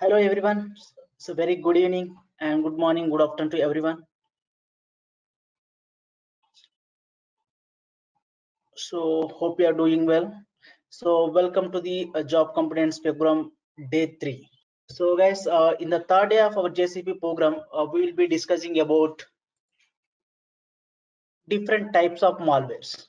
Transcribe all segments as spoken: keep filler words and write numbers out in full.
Hello everyone, so very good evening and good morning, good afternoon to everyone. So hope you are doing well. So welcome to the uh, job components program day three. So guys, uh, in the third day of our J C P program, uh, we will be discussing about different types of malwares.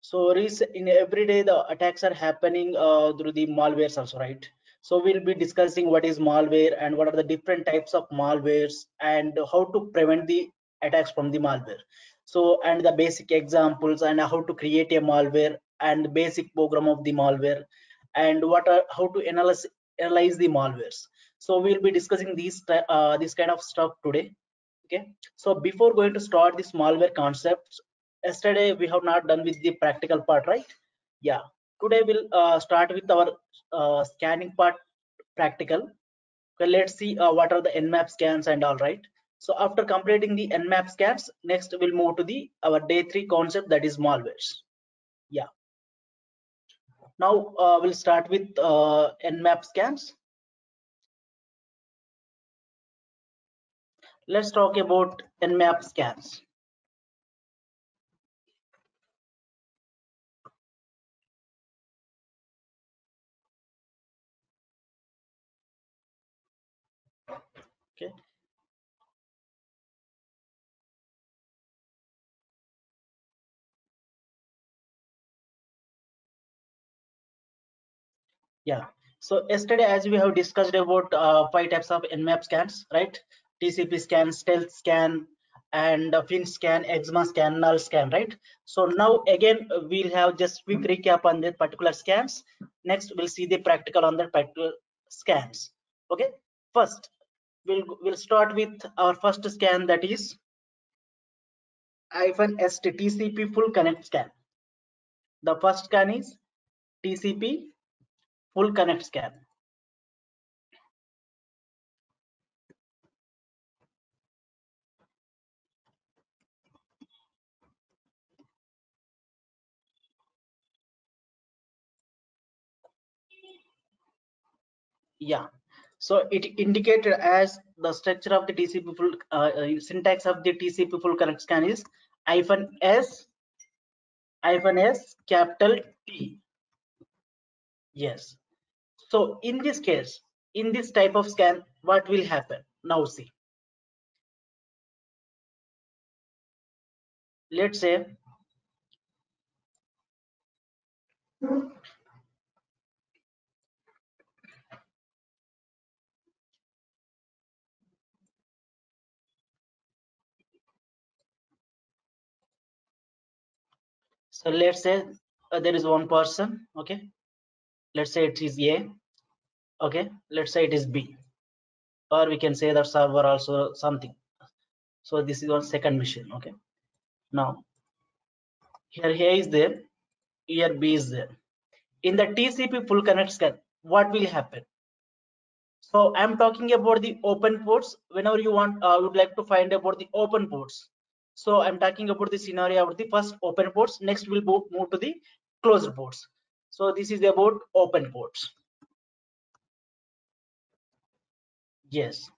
So in every day the attacks are happening uh, through the malwares also, right? So we'll be discussing what is malware and what are the different types of malwares and how to prevent the attacks from the malware. So, and the basic examples and how to create a malware and the basic program of the malware and what are how to analyze analyze the malwares. So we'll be discussing these uh, this kind of stuff today. Okay. So before going to start this malware concepts, yesterday we have not done with the practical part, right? Yeah. Today we'll uh, start with our uh, scanning part practical. Okay, let's see uh, what are the Nmap scans and all, right? So after completing the Nmap scans, next we'll move to the our day three concept, that is malwares. Yeah. Now uh, we'll start with uh, Nmap scans. Let's talk about Nmap scans. Okay. Yeah. So yesterday, as we have discussed about uh, five types of Nmap scans, right? T C P scan, stealth scan, and uh, fin scan, eczema scan, null scan, right? So now again, we'll have just quick recap on the particular scans. Next, we'll see the practical on the particular scans. Okay. First, we'll we'll start with our first scan, that is -S T T C P full connect scan. The first scan is T C P full connect scan. Yeah, so it indicated as the structure of the T C P full uh, uh, syntax of the T C P full connect scan is -S -S capital T. Yes. So in this case, in this type of scan, what will happen? Now see. Let's say so let's say uh, there is one person, okay? Let's say it is A. Okay, let's say it is B, or we can say the server also something. So this is our second machine. Okay, now here A is there, here B is there. In the T C P full connect scan, what will happen? So I'm talking about the open ports. Whenever you want, I uh, would like to find about the open ports. So I'm talking about the scenario of the first open ports. Next we'll move to the closed ports. So this is about open ports. Yes.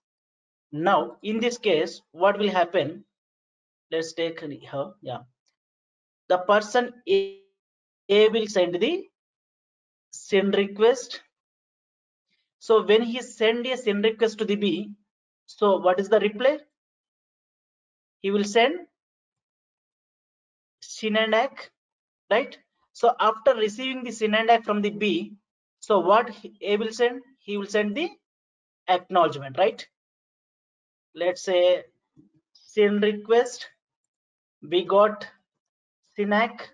Now in this case, what will happen? Let's take her. Yeah. The person A, A will send the SYN request. So when he send a SYN request to the B, so what is the reply? He will send SYN and A C K, right? So after receiving the SYN and A C K from the B, so what A will send? He will send the acknowledgement, right? Let's say SYN request, we got SYN and A C K,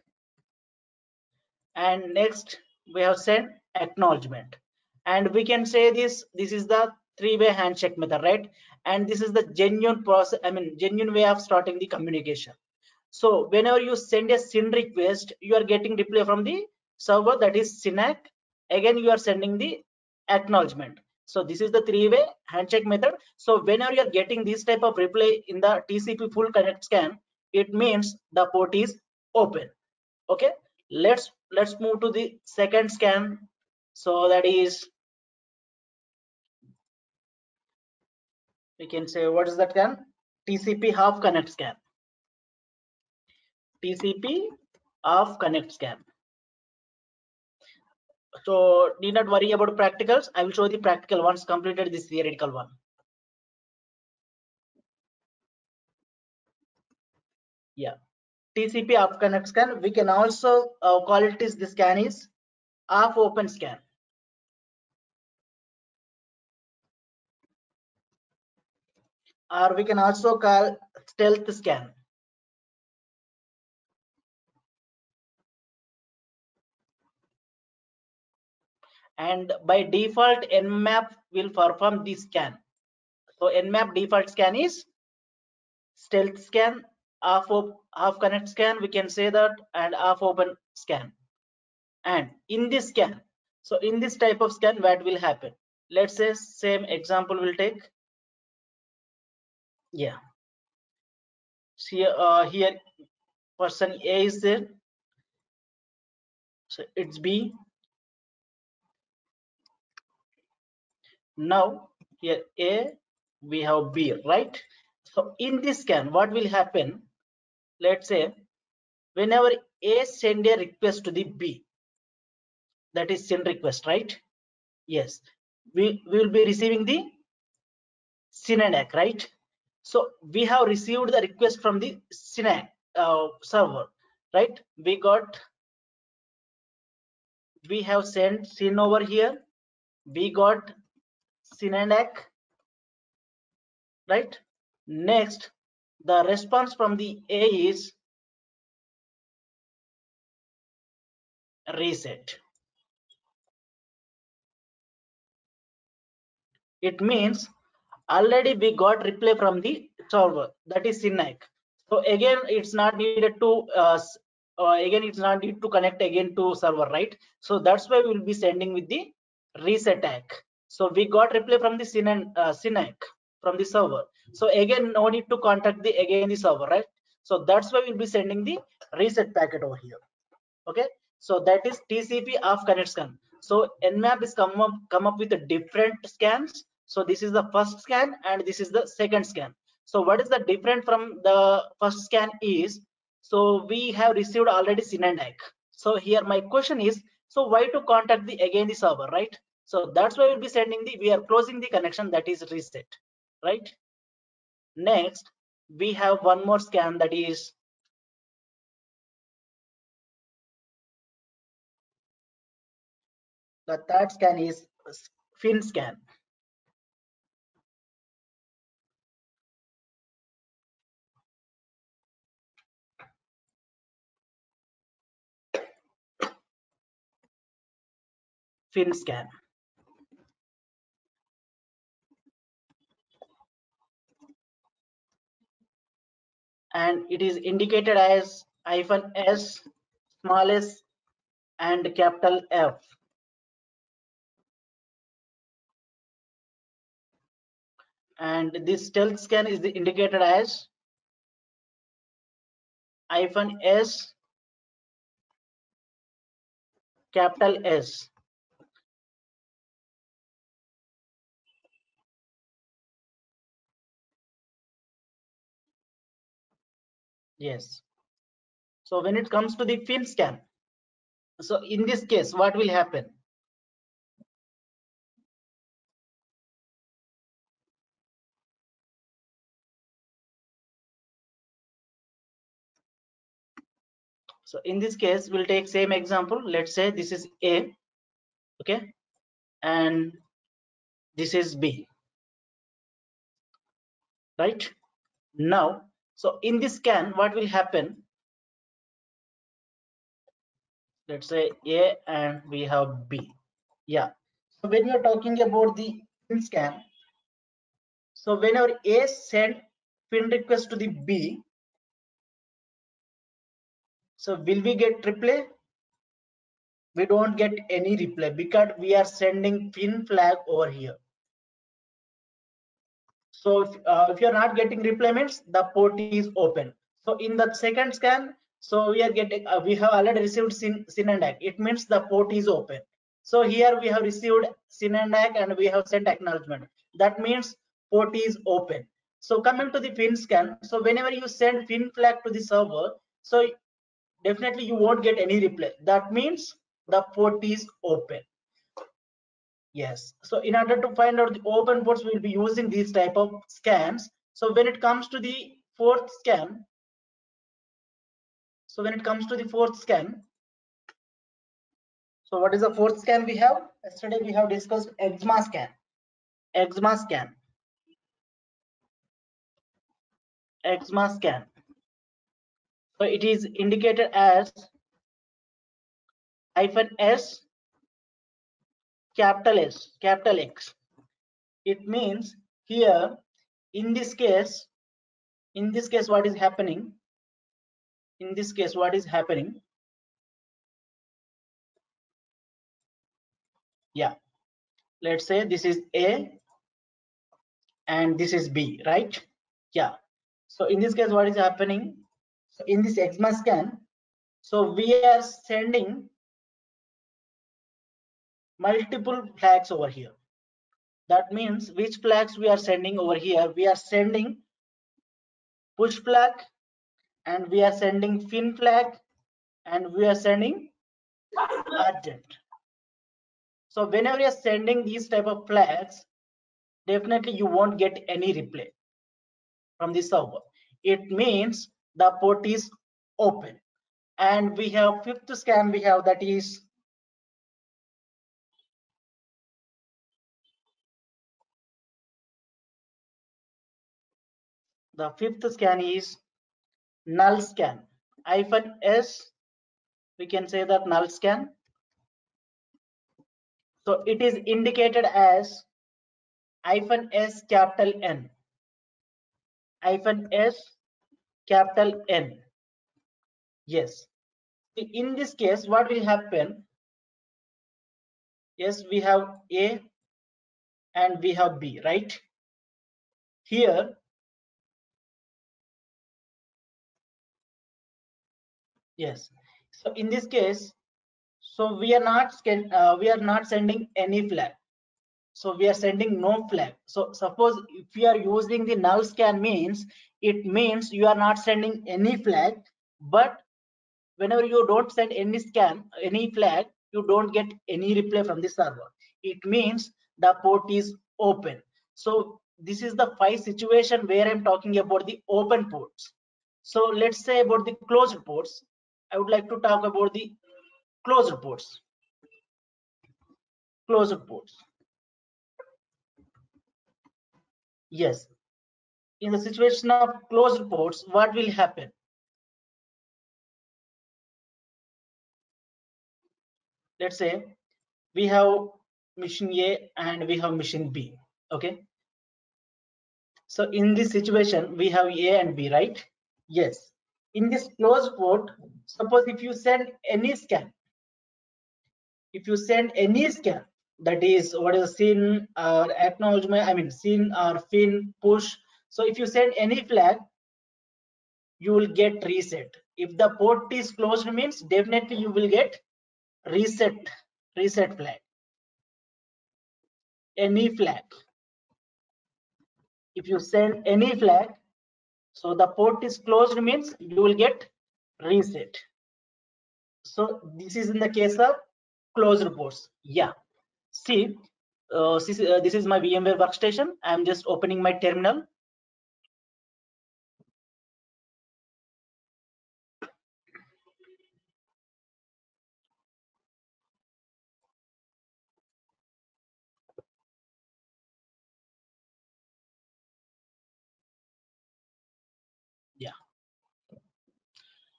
and next we have sent acknowledgement. And we can say this, this is the three-way handshake method, right? And this is the genuine process, I mean, genuine way of starting the communication. So whenever you send a SYN request, you are getting reply from the server, that is SYN and A C K. Again, you are sending the acknowledgement. So this is the three-way handshake method. So whenever you are getting this type of reply in the T C P full connect scan, it means the port is open. Okay, let's let's move to the second scan. So that is we can say, what is that C A N? T C P half connect scan. T C P half connect scan. So need not worry about practicals. I will show the practical once completed this theoretical one. Yeah, T C P half connect scan. We can also uh, call it is the scan is half open scan. Or we can also call stealth scan. And by default, Nmap will perform the scan. So Nmap default scan is stealth scan, half open, half connect scan. We can say that, and half open scan. And in this scan, so in this type of scan, what will happen? Let's say same example will take. Yeah. See uh, here, person A is there. So it's B. Now here A, we have B, right? So in this scan, what will happen? Let's say whenever A send a request to the B, that is send request, right? Yes, we, we will be receiving the S Y N-A C K, right? So we have received the request from the S Y N-A C K uh, server, right? We got, we have sent S Y N over here. We got S Y N-A C K, right? Next, the response from the A is reset. It means already we got reply from the server, that is S Y N-A C K. So again, it's not needed to uh, uh, again it's not need to connect again to server, right? So that's why we will be sending with the reset A C K. So we got reply from the S Y N-A C K from the server. So again, no need to contact the again the server, right? So that's why we'll be sending the reset packet over here. Okay. So that is T C P half connect scan. So Nmap is come up come up with a different scans. So this is the first scan and this is the second scan. So what is the different from the first scan is, so we have received already S Y N-A C K. So here my question is, so why to contact the again the server, right? So that's why we'll be sending the, we are closing the connection, that is reset, right? Next, we have one more scan, that is the third scan is fin scan. Fin scan. And it is indicated as hyphen S, small s, and capital F. And this stealth scan is indicated as hyphen S, capital S. Yes. So when it comes to the fin scan, so in this case, what will happen? So in this case, we'll take same example. Let's say this is A, okay, and this is B, right? Now, so in this scan, what will happen? Let's say A and we have B. Yeah. So when you're talking about the fin scan, so whenever A send fin request to the B, so will we get reply? We don't get any reply because we are sending fin flag over here. So if, uh, if you're not getting replies, the port is open. So in the second scan, so we are getting, uh, we have already received S Y N-A C K. It means the port is open. So here we have received S Y N-A C K and we have sent acknowledgement. That means port is open. So coming to the fin scan, so whenever you send fin flag to the server, so definitely you won't get any reply. That means the port is open. Yes. So in order to find out the open ports, we'll be using these type of scans. So when it comes to the fourth scan, so when it comes to the fourth scan, so what is the fourth scan we have? Yesterday we have discussed eczema scan. Eczema scan. Eczema scan. So it is indicated as hyphen S capital S capital X. It means here in this case, in this case what is happening? In this case what is happening? Yeah, let's say this is A and this is B, right? Yeah. So in this case what is happening? So in this eczema scan, so we are sending multiple flags over here. That means which flags we are sending over here? We are sending push flag, and we are sending fin flag, and we are sending urgent. So whenever you are sending these type of flags, definitely you won't get any reply from the server. It means the port is open. And we have fifth scan we have, that is the fifth scan is null scan. Hyphen S, we can say that null scan. So it is indicated as hyphen S capital N. Hyphen S capital N. Yes. In this case, what will happen? Yes, we have A and we have B, right? Here, yes. So in this case, so we are not uh, we are not sending any flag. So we are sending no flag. So suppose if we are using the null scan, means it means you are not sending any flag. But whenever you don't send any scan, any flag, you don't get any reply from the server. It means the port is open. So this is the five situation where I'm talking about the open ports. So let's say about the closed ports. I would like to talk about the closed ports. Closed ports. Yes. In the situation of closed ports, what will happen? Let's say we have machine A and we have machine B. Okay. So in this situation, we have A and B, right? Yes. In this closed port, suppose if you send any scan, if you send any scan, that is what is SYN or acknowledgement, I mean SYN or fin push. So if you send any flag, you will get reset. If the port is closed, means definitely you will get reset, reset flag. Any flag. If you send any flag, so the port is closed, means you will get reset. So this is in the case of closed ports. Yeah. See, uh, this, uh, this is my VMware workstation. I'm just opening my terminal.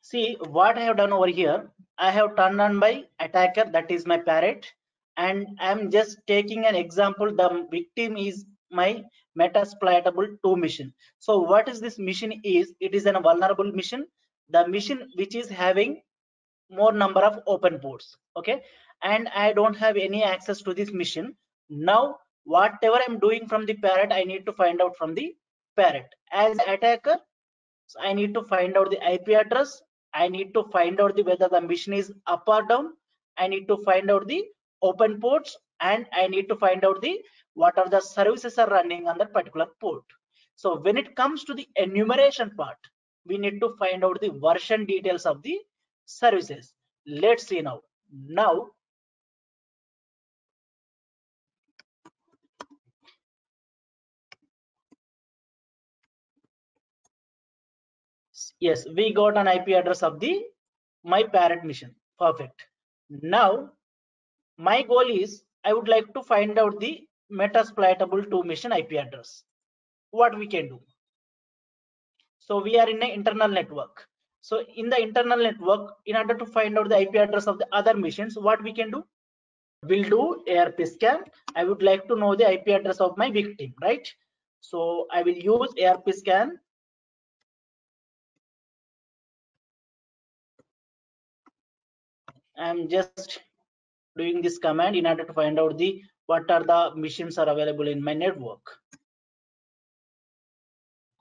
See what I have done over here. I have turned on my attacker, that is my Parrot, and I'm just taking an example. The victim is my Metasploitable two machine. So what is this machine is? It is a vulnerable machine, the machine which is having more number of open ports. Okay, and I don't have any access to this machine. Now whatever I'm doing from the Parrot, I need to find out from the Parrot. As attacker, so I need to find out the I P address. I need to find out the whether the machine is up or down. I need to find out the open ports, and I need to find out the what are the services are running on that particular port. So when it comes to the enumeration part, we need to find out the version details of the services. Let's see now. Now, yes, we got an I P address of the my Parrot machine. Perfect. Now, my goal is I would like to find out the Metasploitable two machine I P address. What we can do? So we are in an internal network. So in the internal network, in order to find out the I P address of the other machines, what we can do? We'll do A R P scan. I would like to know the I P address of my victim, right? So I will use A R P scan. I'm just doing this command in order to find out the what are the machines are available in my network.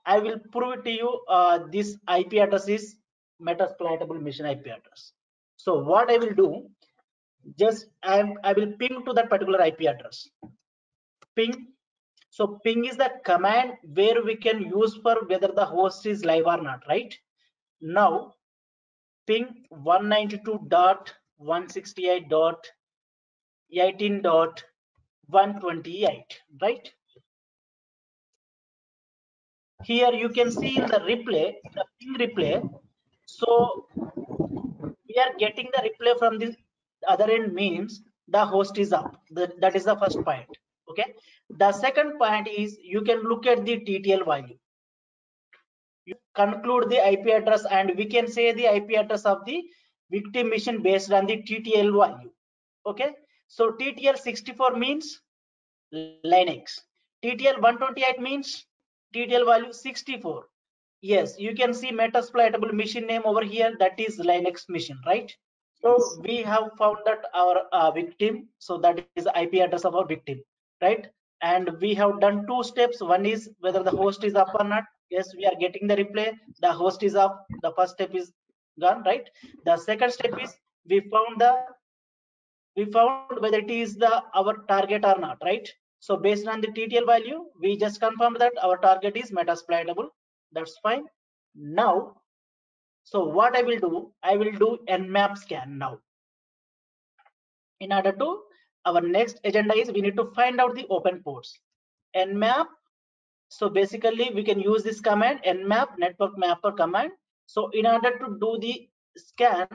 I will prove it to you. Uh, this I P address is Metasploitable machine I P address. So what I will do, just I am, I will ping to that particular I P address. Ping. So ping is the command where we can use for whether the host is live or not, right? Now ping one ninety-two dot one sixty-eight dot eighteen dot one twenty-eight, right? Here you can see in the replay, the ping replay. So we are getting the replay from the other end, means the host is up. The, that is the first point. Okay. The second point is you can look at the T T L value. You conclude the I P address, and we can say the I P address of the victim machine based on the T T L value. Okay. So T T L sixty-four means Linux. T T L one twenty-eight means T T L value sixty-four. Yes, you can see Metasploitable machine name over here. That is Linux machine, right? So we have found that our uh, victim. So that is the I P address of our victim, right? And we have done two steps. One is whether the host is up or not. Yes, we are getting the replay. The host is up. The first step is gone, right? The second step is we found the we found whether it is the our target or not, right? So based on the T T L value, we just confirmed that our target is Metasploitable. That's fine. Now, so what I will do, I will do Nmap scan now. In order to, our next agenda is we need to find out the open ports. Nmap. So basically, we can use this command Nmap network mapper command. So in order to do the scan,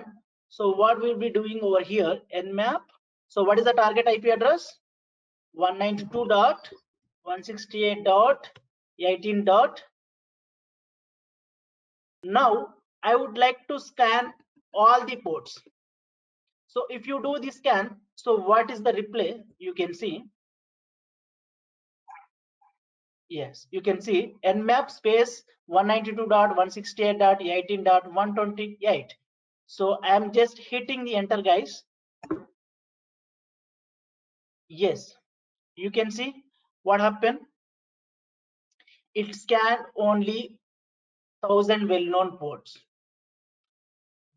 so what we'll be doing over here, Nmap. So what is the target I P address? one ninety-two dot one sixty-eight dot eighteen dot. Now I would like to scan all the ports. So if you do the scan, so what is the replay? You can see. Yes, you can see Nmap space one ninety-two dot one sixty-eight dot eighteen dot one twenty-eight. So I am just hitting the enter, guys. Yes. You can see what happened. It scanned only one thousand well-known ports.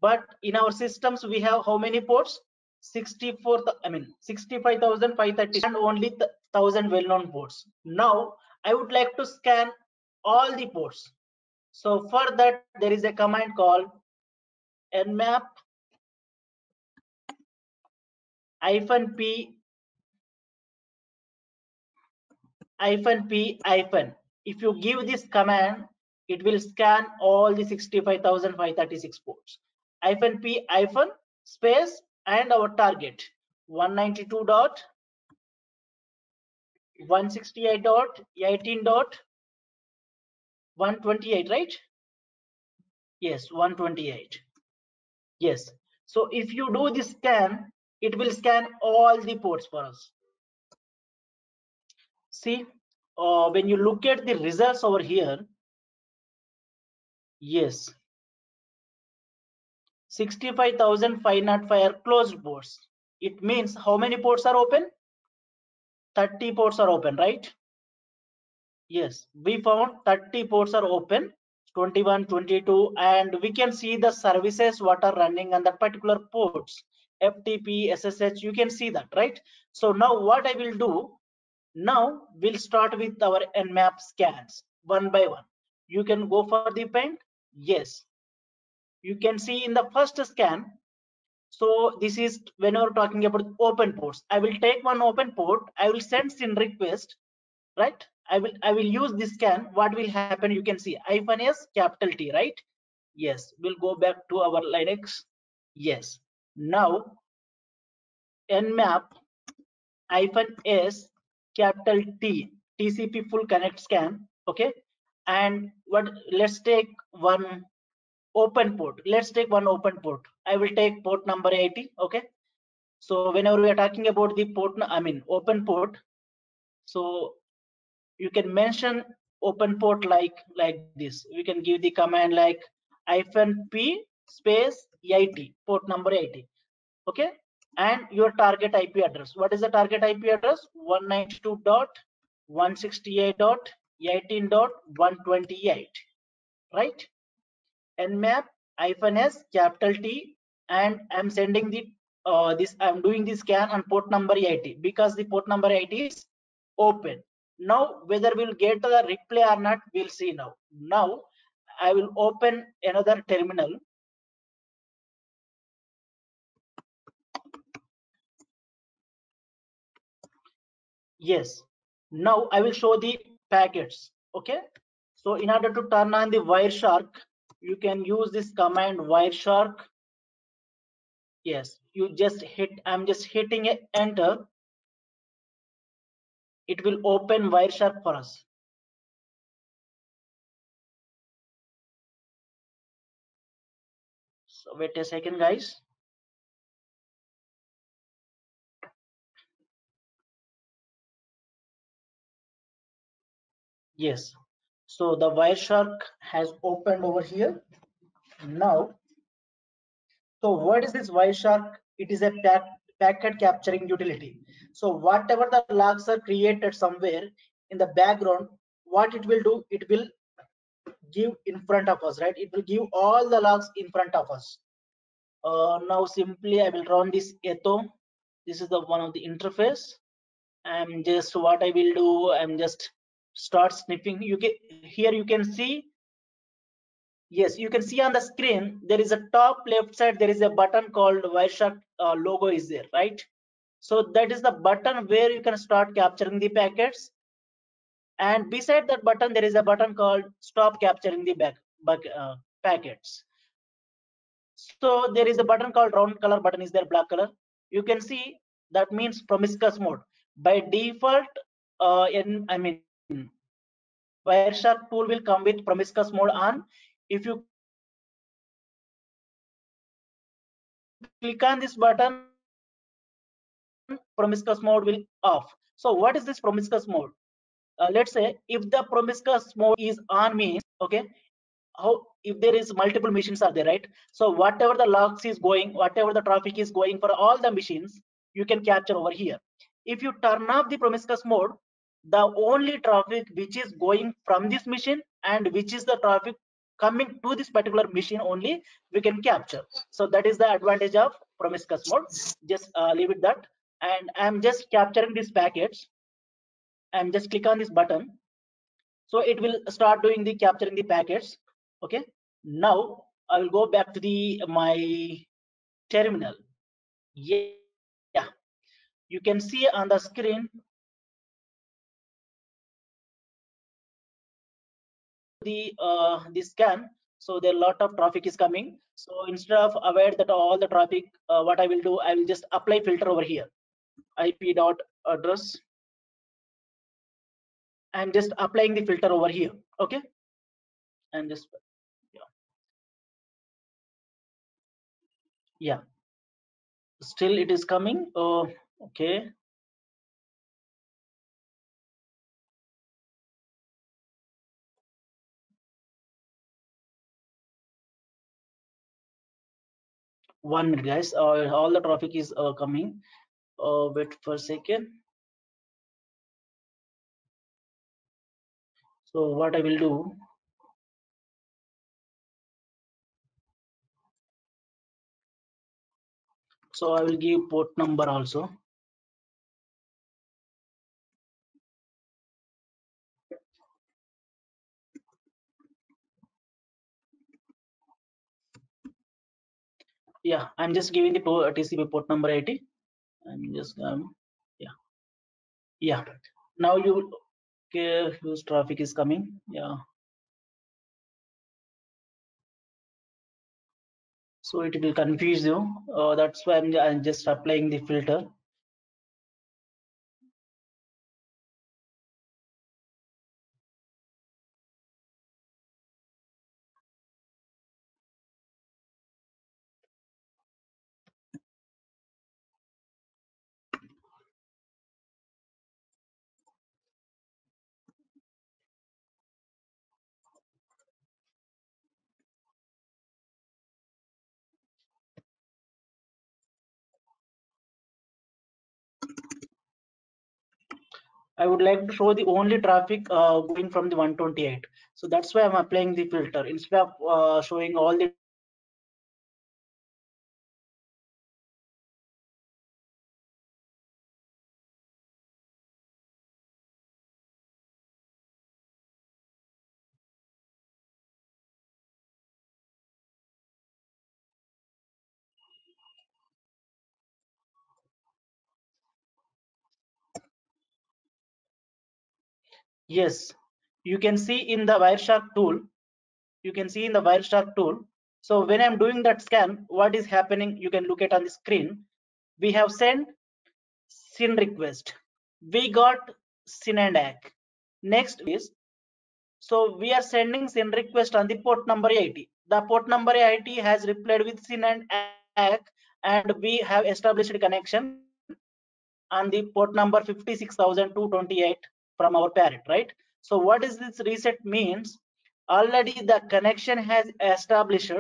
But in our systems, we have how many ports? sixty-four, I mean, sixty-five thousand five hundred thirty, and only one thousand well-known ports. Now, I would like to scan all the ports. So for that, there is a command called Nmap hyphen P hyphen p hyphen. If you give this command, it will scan all the sixty-five thousand five hundred thirty-six ports. Hyphen p hyphen space and our target one ninety-two dot one sixty-eight dot eighteen dot one twenty-eight, right? Yes, one twenty-eight. Yes. So if you do this scan, it will scan all the ports for us. See, uh, when you look at the results over here, yes, sixty-five thousand five hundred five are closed ports. It means how many ports are open? thirty ports are open, right? Yes, we found thirty ports are open, twenty-one, twenty-two, and we can see the services what are running on that particular ports, F T P, S S H, you can see that, right? So now what I will do, Now we'll start with our Nmap scans one by one. You can go for the paint. Yes, you can see in the first scan. So this is when we're talking about open ports. I will take one open port. I will send SYN request, right? I will I will use this scan. What will happen? You can see hyphen S capital T, right? Yes. We'll go back to our Linux. Yes. Now Nmap hyphen S capital T T C P full connect scan. Okay. And what? Let's take one open port. Let's take one open port. I will take port number eighty. Okay. So whenever we are talking about the port, I mean open port. So you can mention open port like like this. We can give the command like hyphen p space eighty, port number eighty. Okay. And your target I P address. What is the target I P address? one ninety-two dot one sixty-eight dot eighteen dot one twenty-eight. Right. Nmap hyphen s capital T, and I'm sending the uh, this I'm doing the scan on port number eighty because the port number eighty is open. Now whether we'll get the replay or not, we'll see now. Now I will open another terminal. Yes. Now I will show the packets. Okay. So in order to turn on the Wireshark, you can use this command Wireshark. Yes, you just hit, I'm just hitting a enter. It will open Wireshark for us. So wait a second, guys. Yes. So the Wireshark has opened over here. Now, so what is this Wireshark? It is a pack, packet capturing utility. So whatever the logs are created somewhere in the background, what it will do, it will give in front of us, right? It will give all the logs in front of us. Uh, now simply I will run this etho. This is the one of the interface. I'm just, what I will do, I'm just start sniffing. You get here, you can see, yes, you can see on the screen there is a top left side, there is a button called Wireshark uh, logo is there, right? So that is the button where you can start capturing the packets, and beside that button there is a button called stop capturing the back, back uh, packets. So there is a button called round color button is there, black color, you can see. That means promiscuous mode by default. uh, in I mean Wireshark tool will come with promiscuous mode on. If you click on this button, promiscuous mode will off. So what is this promiscuous mode? Uh, let's say if the promiscuous mode is on me, okay, how if there is multiple machines are there, right? So whatever the logs is going, whatever the traffic is going for all the machines, you can capture over here. If you turn off the promiscuous mode, the only traffic which is going from this machine and which is the traffic coming to this particular machine only we can capture. So that is the advantage of promiscuous mode. Just uh, leave it that, and I'm just capturing these packets. I'm just click on this button, so it will start doing the capturing the packets. Okay, now I will go back to the my terminal. Yeah, you can see on the screen the uh the scan. So there are a lot of traffic is coming. So instead of aware that all the traffic, uh, what I will do, I will just apply filter over here, I P dot address. I'm just applying the filter over here. Okay, and just yeah yeah still it is coming. Oh, okay. One minute, guys. Uh, all the traffic is uh, coming. Uh, wait for a second. So what I will do, so I will give port number also. Yeah, I'm just giving the T C P port number eighty. I'm just um, yeah, yeah. Now you okay, whose traffic is coming? Yeah. So it will confuse you. Uh, that's why I'm, I'm just applying the filter. I would like to show the only traffic uh, going from the one twenty-eight. So that's why I'm applying the filter instead of uh, showing all the yes, you can see in the Wireshark tool. You can see in the Wireshark tool. So when I'm doing that scan, what is happening? You can look at on the screen. We have sent S Y N request. We got S Y N and A C K. Next is, so we are sending S Y N request on the port number eighty. The port number eighty has replied with S Y N and A C K, and we have established a connection on the port number fifty-six thousand two hundred twenty-eight. From our Parrot, right? So what is this reset means? Already the connection has established.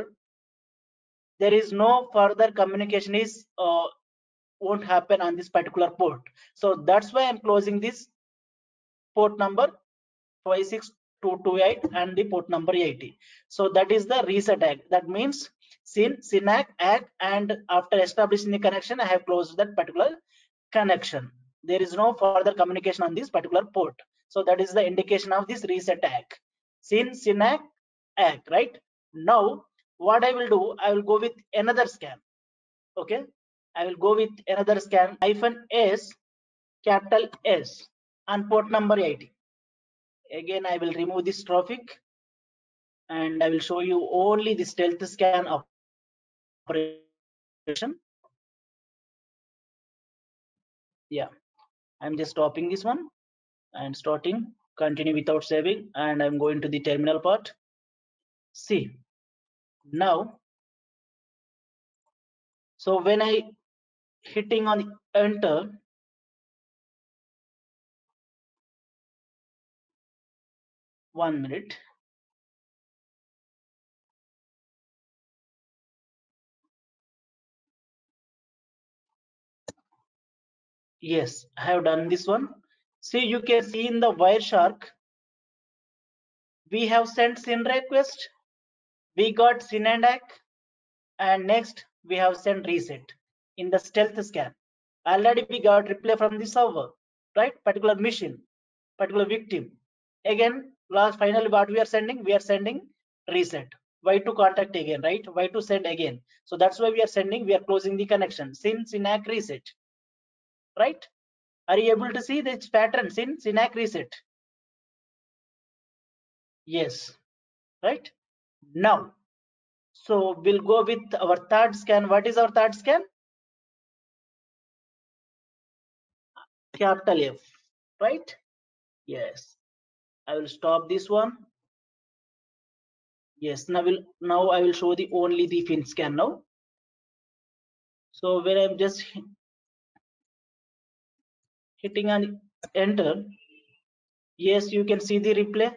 There is no further communication is uh, won't happen on this particular port. So that's why I'm closing this port number five six two two eight and the port number eighty. So that is the reset act. That means S Y N, S Y N-A C K, A C K, and after establishing the connection, I have closed that particular connection. There is no further communication on this particular port. So that is the indication of this reset act. S Y N, S Y N-A C K, A C K, right? Now, what I will do, I will go with another scan. Okay, I will go with another scan, hyphen S, capital S, on port number eighty. Again, I will remove this traffic and I will show you only the stealth scan operation. Yeah. I'm just stopping this one and starting, continue without saving, and I'm going to the terminal part. See, now, so when I hitting on enter, one minute. Yes, I have done this one. See, you can see in the Wireshark, we have sent S Y N request, we got S Y N and A C K, and next we have sent reset in the stealth scan. Already we got reply from the server, right? Particular machine, particular victim. Again, last finally what we are sending, we are sending reset. Why to contact again, right? Why to send again? So that's why we are sending. We are closing the connection. S Y N, S Y N-A C K, reset. Right? Are you able to see this pattern? S Y N, S Y N-A C K, reset. Yes, right? Now, so we'll go with our third scan. What is our third scan? Capital F, right? Yes. I will stop this one. Yes. Now will now I will show the only the fin scan now. So where I'm just hitting on enter, yes, you can see the replay.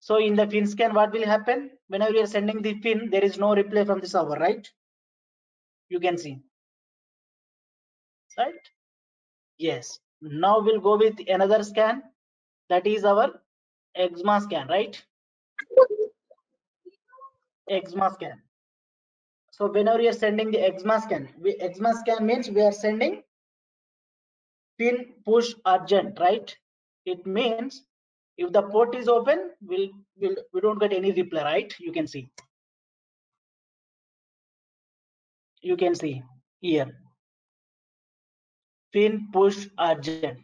So in the fin scan, what will happen? Whenever you are sending the fin, there is no replay from the server, right? You can see, right? Yes. Now we'll go with another scan. That is our ECMA scan, right? ECMA scan. So whenever you are sending the ECMA scan, ECMA scan means we are sending pin push urgent, right? It means if the port is open, we'll, we'll, we don't get any reply, right? You can see. you can see here, pin push urgent.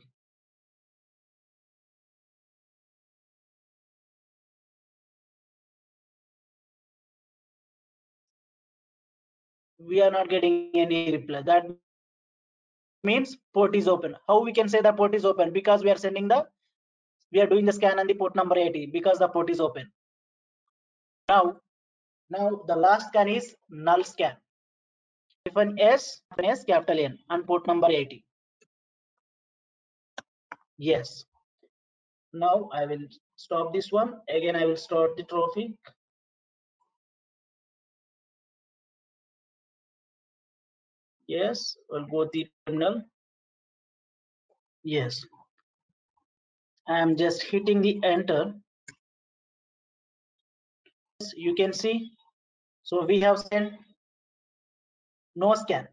We are not getting any reply. That means port is open. How we can say the port is open? Because we are sending the, we are doing the scan on the port number eighty because the port is open. Now, now the last scan is null scan. If an S, if an S capital N on port number eighty. Yes. Now I will stop this one. Again, I will start the traffic. Yes, I'll go to the terminal. Yes. I am just hitting the enter. Yes, you can see. So we have sent no scan.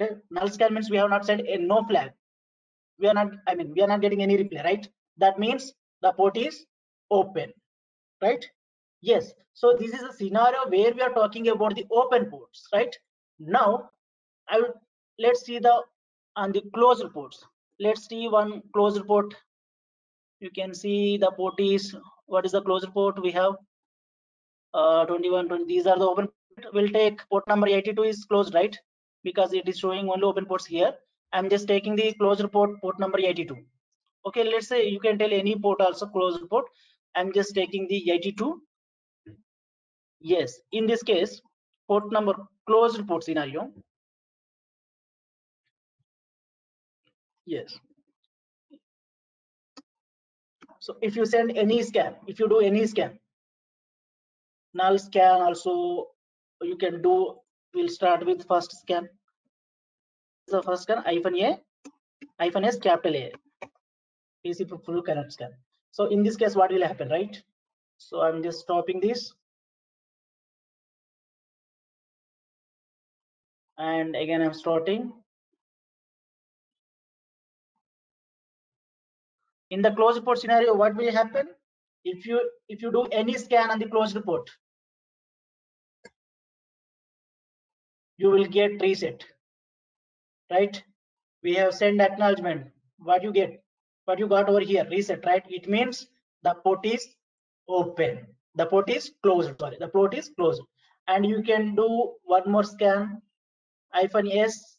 Okay, null scan means we have not sent a no flag. We are not, I mean, we are not getting any reply, right? That means the port is open, right? Yes. So this is a scenario where we are talking about the open ports, right? Now, I will, let's see the on the closed ports. Let's see one closed port. You can see the port is, what is the closed port we have? Uh, twenty-one, twenty. These are the open. We'll take port number eighty-two is closed, right? Because it is showing only open ports here. I'm just taking the closed port, port number eighty-two. Okay, let's say you can tell any port also closed port. I'm just taking the eighty-two. Yes, in this case, port number closed port scenario. Yes. So if you send any scan, if you do any scan, null scan also you can do. We'll start with first scan. The first scan hyphen A, hyphen S capital A, T C P full connect scan. So in this case, what will happen, right? So I'm just stopping this. And again, I'm starting. In the closed port scenario, what will happen if you if you do any scan on the closed port? You will get reset, right? We have sent acknowledgement. What you get? What you got over here? Reset, right? It means the port is open. The port is closed. Sorry, the port is closed. And you can do one more scan. Hyphen S,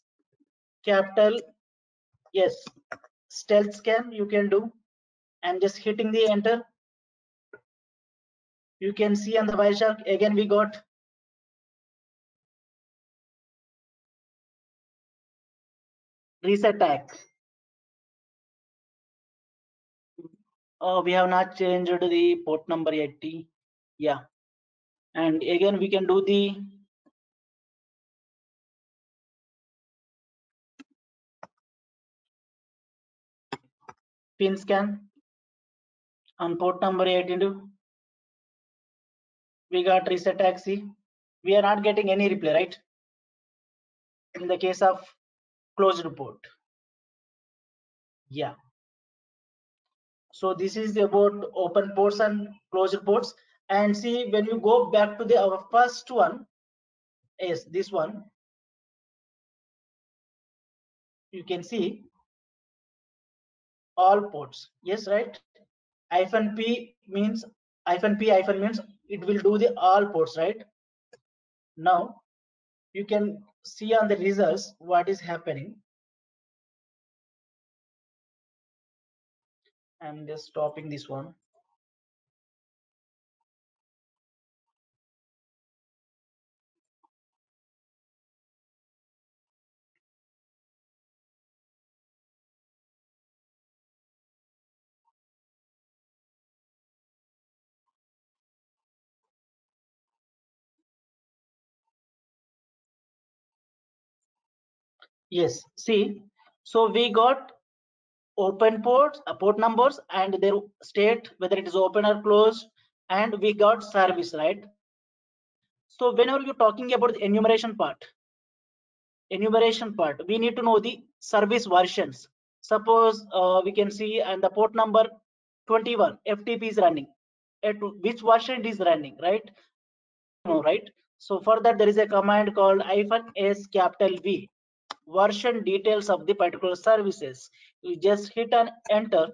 capital S, stealth scan. You can do. I'm just hitting the enter. You can see on the Wireshark again we got reset tag. Oh, we have not changed the port number eighty. Yeah, and again we can do the pin scan on port number eighty-two. We got reset taxi. We are not getting any reply, right? In the case of closed port. Yeah. So this is about open ports and closed ports. And see, when you go back to the our first one, yes, this one, you can see all ports. Yes, right? Hyphen P means hyphen P hyphen means it will do the all ports, right? Now you can see on the results what is happening. I'm just stopping this one. Yes, see, so we got open ports, uh, port numbers and their state, whether it is open or closed, and we got service, right? So whenever you're talking about the enumeration part, enumeration part, we need to know the service versions. Suppose uh, we can see and the port number twenty-one F T P is running, at which version it is running, right? No, right? So for that, there is a command called hyphen s capital V, version details of the particular services. You just hit an enter.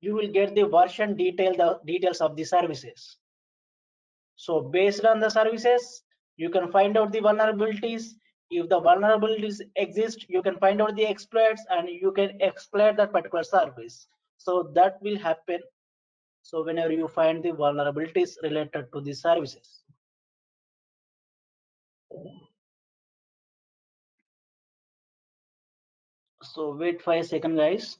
You will get the version detail, the details of the services. So based on the services, you can find out the vulnerabilities. If the vulnerabilities exist, you can find out the exploits and you can exploit that particular service. So that will happen. So whenever you find the vulnerabilities related to the services. So wait for a second, guys.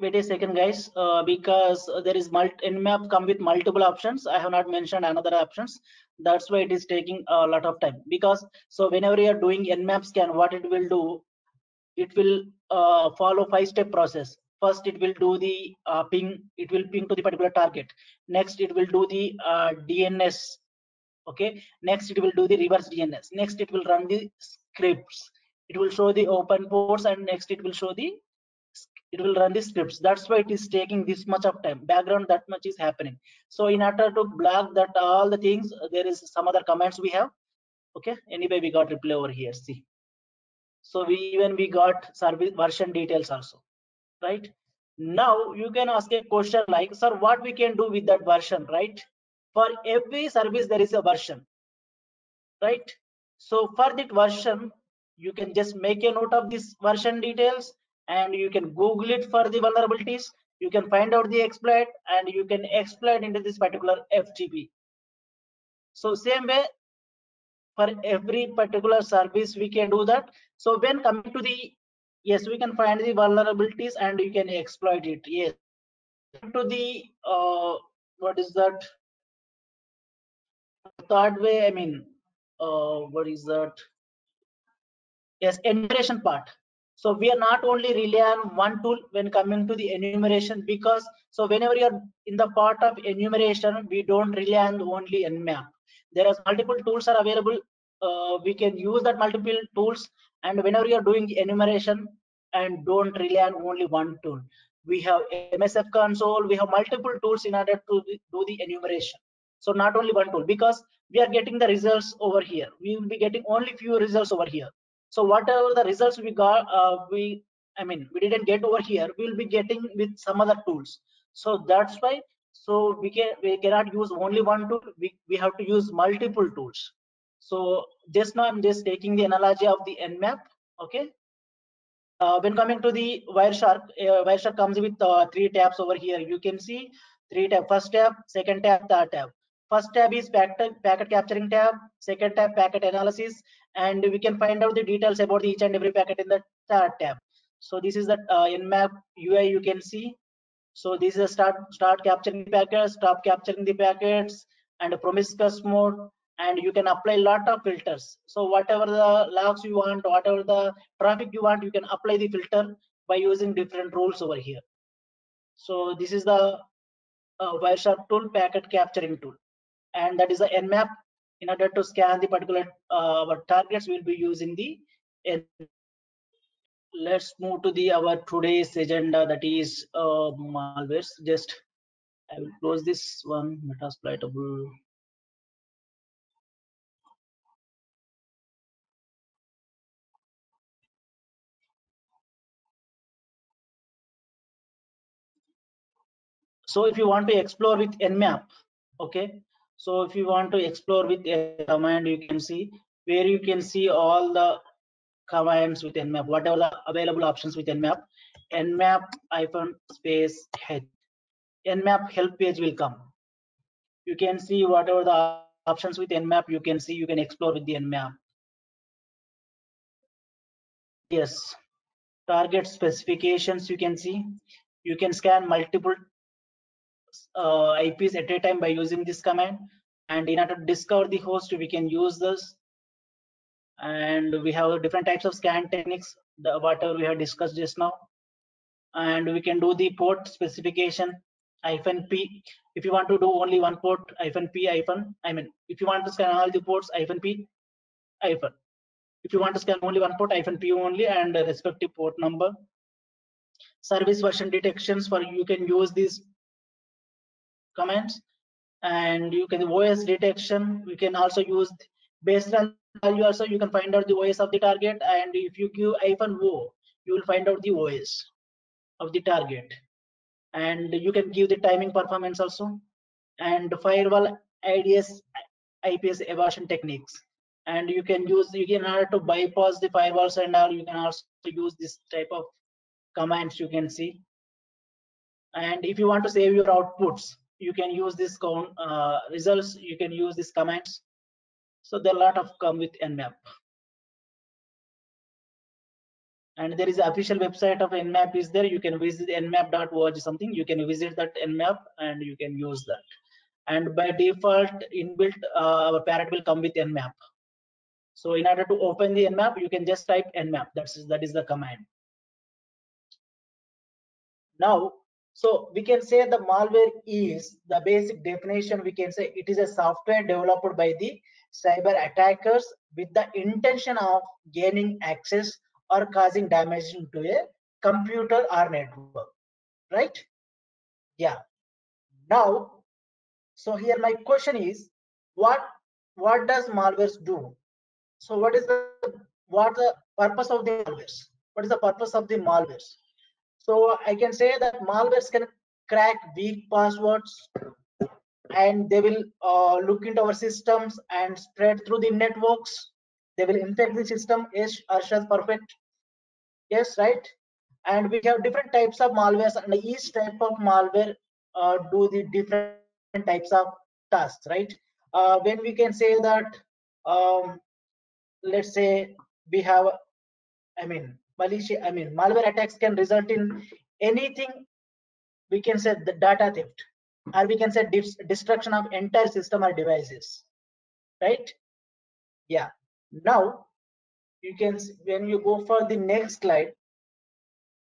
Wait a second, guys, uh, because there is Nmap come with multiple options. I have not mentioned another options. That's why it is taking a lot of time. Because so whenever you are doing Nmap scan, what it will do, it will uh, follow five-step process. First, it will do the uh, ping. It will ping to the particular target. Next, it will do the uh, D N S. Okay. Next, it will do the reverse D N S. Next, it will run the scripts. It will show the open ports, and next it will show the. It will run the scripts. That's why it is taking this much of time. Background, that much is happening. So in order to block that all the things, there is some other commands we have. Okay. Anyway, we got reply over here. See. So we even we got service version details also. Right. Now you can ask a question like, sir, what we can do with that version, right? For every service, there is a version. Right. So for that version, you can just make a note of this version details. And you can Google it for the vulnerabilities. You can find out the exploit, and you can exploit into this particular F T P. So same way, for every particular service, we can do that. So when coming to the, yes, we can find the vulnerabilities and you can exploit it. Yes. To the, uh, what is that? Third way, I mean, uh, what is that? Yes, integration part. So we are not only rely on one tool when coming to the enumeration, because so whenever you are in the part of enumeration, we don't rely on only Nmap. There are multiple tools are available. Uh, we can use that multiple tools, and whenever you are doing enumeration, and don't rely on only one tool. We have M S F console. We have multiple tools in order to do the enumeration. So not only one tool, because we are getting the results over here. We will be getting only few results over here. So whatever the results we got, uh, we I mean we didn't get over here, we will be getting with some other tools. So that's why so we can we cannot use only one tool. We we have to use multiple tools. So just now I'm just taking the analogy of the Nmap. Okay. Uh, when coming to the Wireshark, uh, Wireshark comes with uh, three tabs over here. You can see three tab. First tab, second tab, third tab. First tab is packet, packet capturing tab, second tab packet analysis, and we can find out the details about each and every packet in the third tab. So this is the uh, Nmap U I you can see. So this is a start, start capturing packets, stop capturing the packets, and a promiscuous mode, and you can apply a lot of filters. So whatever the logs you want, whatever the traffic you want, you can apply the filter by using different rules over here. So this is the uh, Wireshark tool, packet capturing tool. And that is the Nmap. In order to scan the particular uh, our targets, we'll be using the N. Let's move to the our today's agenda, that is uh, malwares. Just I will close this one. Metasploitable. So if you want to explore with Nmap, okay. So if you want to explore with a command, you can see where you can see all the commands with Nmap, whatever the available options with Nmap. Nmap hyphen space head. Nmap help page will come. You can see whatever the options with Nmap. You can see you can explore with the Nmap. Yes, target specifications you can see. You can scan multiple uh, I Ps at a time by using this command. And in order to discover the host, we can use this. And we have different types of scan techniques, the, whatever we have discussed just now. And we can do the port specification hyphen P. If you want to do only one port, hyphen P hyphen, I mean, if you want to scan all the ports, hyphen P hyphen. If you want to scan only one port, hyphen P only, and respective port number. Service version detections, for you can use these commands. And you can O S detection, you can also use based on value. Also you can find out the O S of the target, and if you give hyphen O, you will find out the O S of the target. And you can give the timing performance also, and firewall I D S I P S evasion techniques. And you can use, you can in order to bypass the firewalls and all, you can also use this type of commands you can see. And if you want to save your outputs, you can use this count uh, results, you can use these commands. So there are a lot of come with Nmap. And there is the official website of Nmap is there. You can visit nmap dot org something. You can visit that Nmap and you can use that. And by default, inbuilt, uh, our Parrot will come with Nmap. So in order to open the Nmap, you can just type Nmap. That's, that is the command. Now, so we can say the malware is, the basic definition, we can say it is a software developed by the cyber attackers with the intention of gaining access or causing damage to a computer or network, right? Yeah. Now, so here my question is, what what does malwares do? So what is the what the purpose of the malwares? What is the purpose of the malwares? So I can say that malwares can crack weak passwords, and they will uh, look into our systems and spread through the networks. They will infect the system. Yes, Arshad, perfect. Yes, right. And we have different types of malwares, and each type of malware uh, do the different types of tasks, right? Uh, when we can say that, um, let's say we have, I mean, malicious, I mean, malware attacks can result in anything. We can say the data theft, or we can say destruction of entire system or devices, right? Yeah. Now, you can, when you go for the next slide,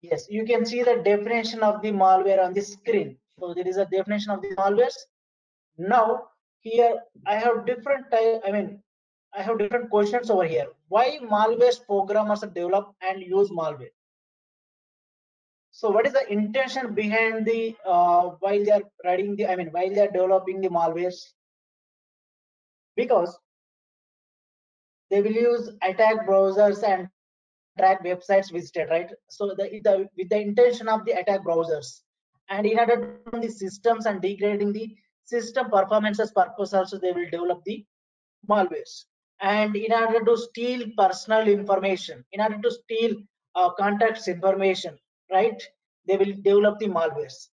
yes, you can see the definition of the malware on the screen. So there is a definition of the malwares. Now, here I have different type, I mean, I have different questions over here. Why malware programmers develop and use malware? So what is the intention behind the uh, while they are writing the, I mean, while they are developing the malwares? Because they will use attack browsers and track websites visited, right? So the, the with the intention of the attack browsers, and in order to run the systems and degrading the system performances purpose also, they will develop the malwares. And in order to steal personal information, in order to steal uh, contacts information, right, they will develop the malwares.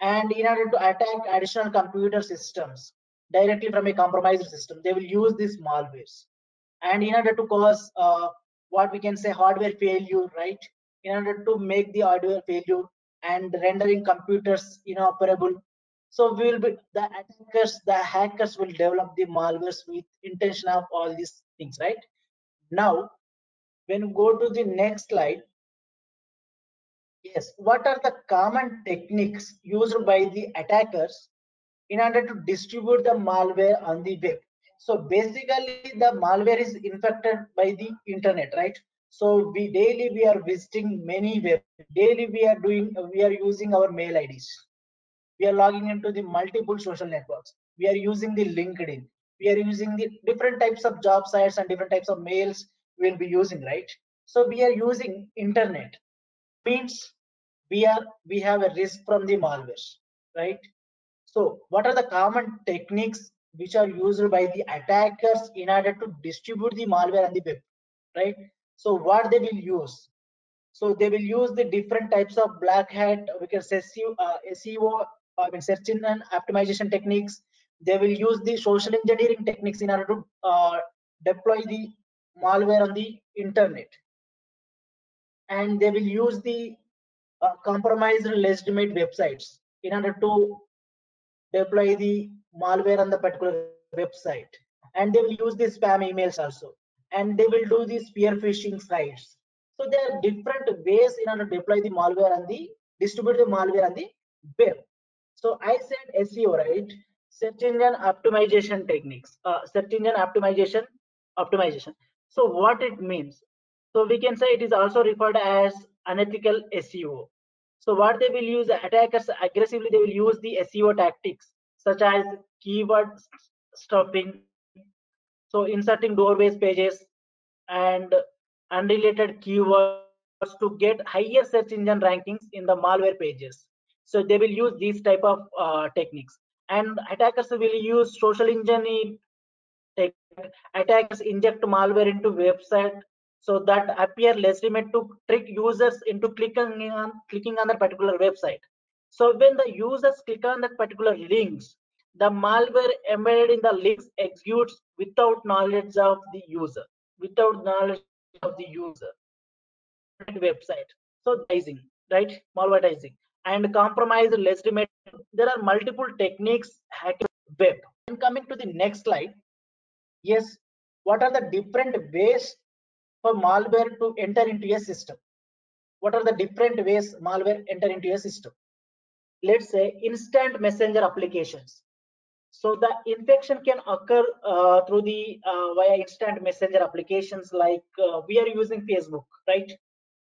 And in order to attack additional computer systems directly from a compromised system, they will use these malwares. And in order to cause uh, what we can say hardware failure, right, in order to make the hardware failure and rendering computers inoperable. So we will be, the attackers, the hackers will develop the malwares with intention of all these things, right? Now, when you go to the next slide, yes, what are the common techniques used by the attackers in order to distribute the malware on the web? So basically, the malware is infected by the internet, right? So we daily we are visiting many web. Daily we are doing, we are using our mail I Ds. We are logging into the multiple social networks. We are using the LinkedIn. We are using the different types of job sites and different types of mails we'll be using, right? So we are using internet. Means we are we have a risk from the malware, right? So what are the common techniques which are used by the attackers in order to distribute the malware on the web, right? So what they will use? So they will use the different types of black hat, we can say S E O, I mean search engine optimization techniques. They will use the social engineering techniques in order to uh, deploy the malware on the internet. And they will use the uh, compromised legitimate websites in order to deploy the malware on the particular website, and they will use the spam emails also, and they will do the spear phishing sites. So there are different ways in order to deploy the malware and the distribute the malware on the web. So I said S E O, right? Search engine optimization techniques. Uh, search engine optimization, optimization. So what it means? So we can say it is also referred as unethical S E O. So what they will use, attackers aggressively they will use the S E O tactics such as keyword stuffing, so inserting doorways pages and unrelated keywords to get higher search engine rankings in the malware pages. So they will use these type of uh, techniques, and attackers will use social engineering technique. Attackers inject malware into website so that appear legitimate to trick users into clicking on clicking on that particular website. So when the users click on that particular links, the malware embedded in the links executes without knowledge of the user, without knowledge of the user website. So malvertising, right? Malvertising and compromise legitimate. There are multiple techniques hacking web. And coming to the next slide, yes, what are the different ways for malware to enter into a system? What are the different ways malware enter into a system? Let's say instant messenger applications. So the infection can occur uh, through the uh, via instant messenger applications, like uh, we are using Facebook, right?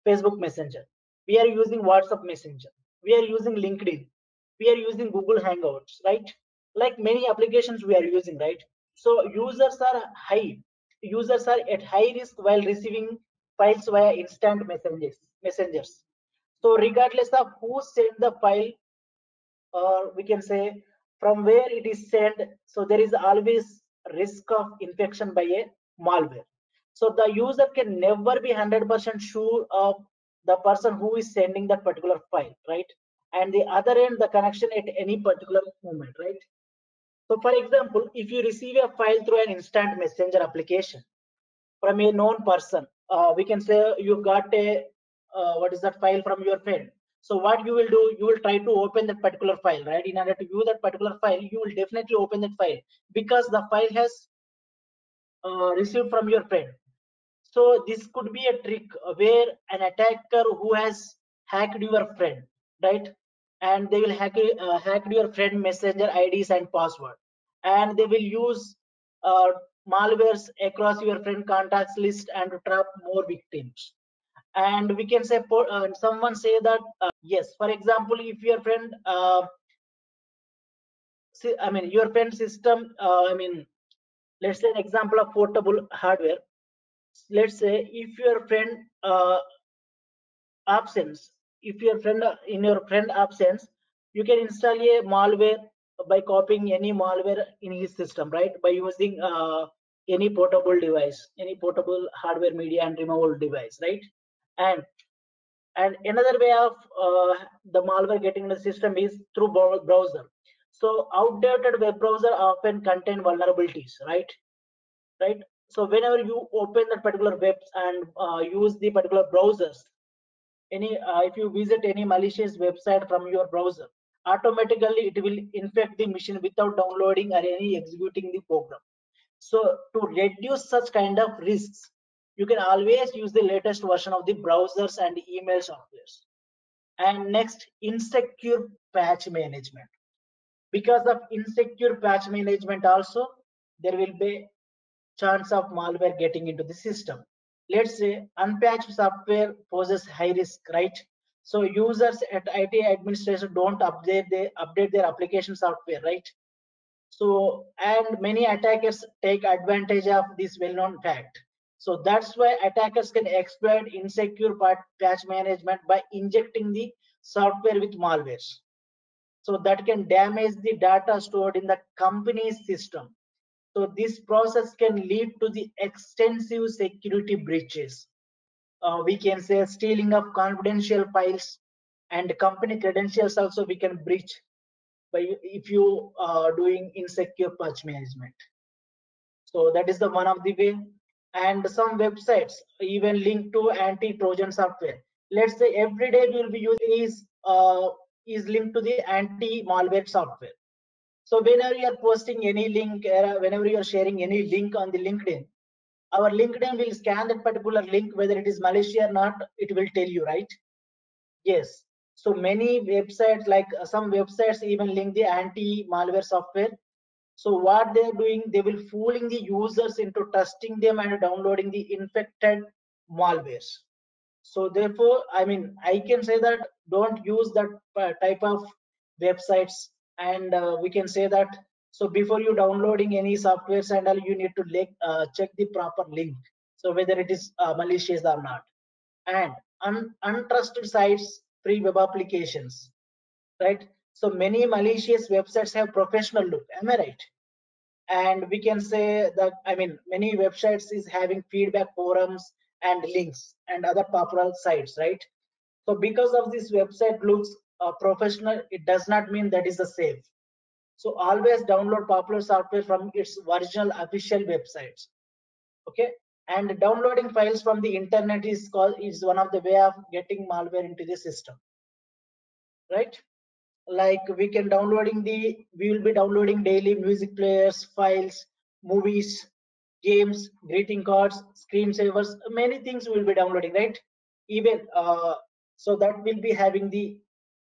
Facebook Messenger. We are using WhatsApp Messenger. We are using LinkedIn. We are using Google Hangouts, right? Like many applications we are using, right? So users are high. Users are at high risk while receiving files via instant messengers. Messengers. So regardless of who sent the file, or we can say from where it is sent, so there is always risk of infection by a malware. So the user can never be one hundred percent sure of the person who is sending that particular file, right? And the other end, the connection at any particular moment, right? So for example, if you receive a file through an instant messenger application from a known person, uh, we can say you got a, uh, what is that file from your friend. So what you will do, you will try to open that particular file, right? In order to view that particular file, you will definitely open that file because the file has uh, received from your friend. So this could be a trick where an attacker who has hacked your friend, right? And they will hack, uh, hack your friend messenger I Ds and password, and they will use uh, malwares across your friend contacts list and to trap more victims. And we can say uh, someone say that uh, yes, for example, if your friend, uh, I mean your friend system, uh, I mean let's say an example of portable hardware. Let's say if your friend uh, absence. If your friend in your friend absence, you can install a malware by copying any malware in his system, right? By using uh, any portable device, any portable hardware media and removable device, right? And and another way of uh, the malware getting in the system is through browser. So outdated web browser often contain vulnerabilities, right? Right. So whenever you open that particular web and uh, use the particular browsers. Any uh, if you visit any malicious website from your browser, automatically it will infect the machine without downloading or any executing the program. So to reduce such kind of risks, you can always use the latest version of the browsers and email softwares. And next, insecure patch management. Because of insecure patch management also, there will be chance of malware getting into the system. Let's say unpatched software poses high risk, right? So users at I T administration don't update they update their application software, right? So and many attackers take advantage of this well-known fact. So that's why attackers can exploit insecure patch management by injecting the software with malware. So that can damage the data stored in the company's system. So this process can lead to the extensive security breaches. Uh, we can say stealing of confidential files and company credentials also we can breach by if you are doing insecure patch management. So that is the one of the way. And some websites even link to anti-Trojan software. Let's say every day we will be using is uh, is linked to the anti-malware software. So whenever you are posting any link, whenever you are sharing any link on the LinkedIn, our LinkedIn will scan that particular link, whether it is malicious or not, it will tell you, right? Yes. So many websites, like some websites even link the anti-malware software. So what they're doing, they will fooling the users into trusting them and downloading the infected malware. So therefore, I mean, I can say that don't use that type of websites. And uh, we can say that, so before you downloading any software and all, you need to like, uh, check the proper link. So whether it is uh, malicious or not. And un untrusted sites, free web applications, right? So many malicious websites have professional look, am I right? And we can say that, I mean, many websites is having feedback forums and links and other popular sites, right? So because of this website looks uh, professional, it does not mean that is a safe. So always download popular software from its original official websites, okay? And downloading files from the internet is called is one of the way of getting malware into the system, right? Like we can downloading the we will be downloading daily music players, files, movies, games, greeting cards, screensavers, many things we will be downloading, right? Even uh, so that will be having the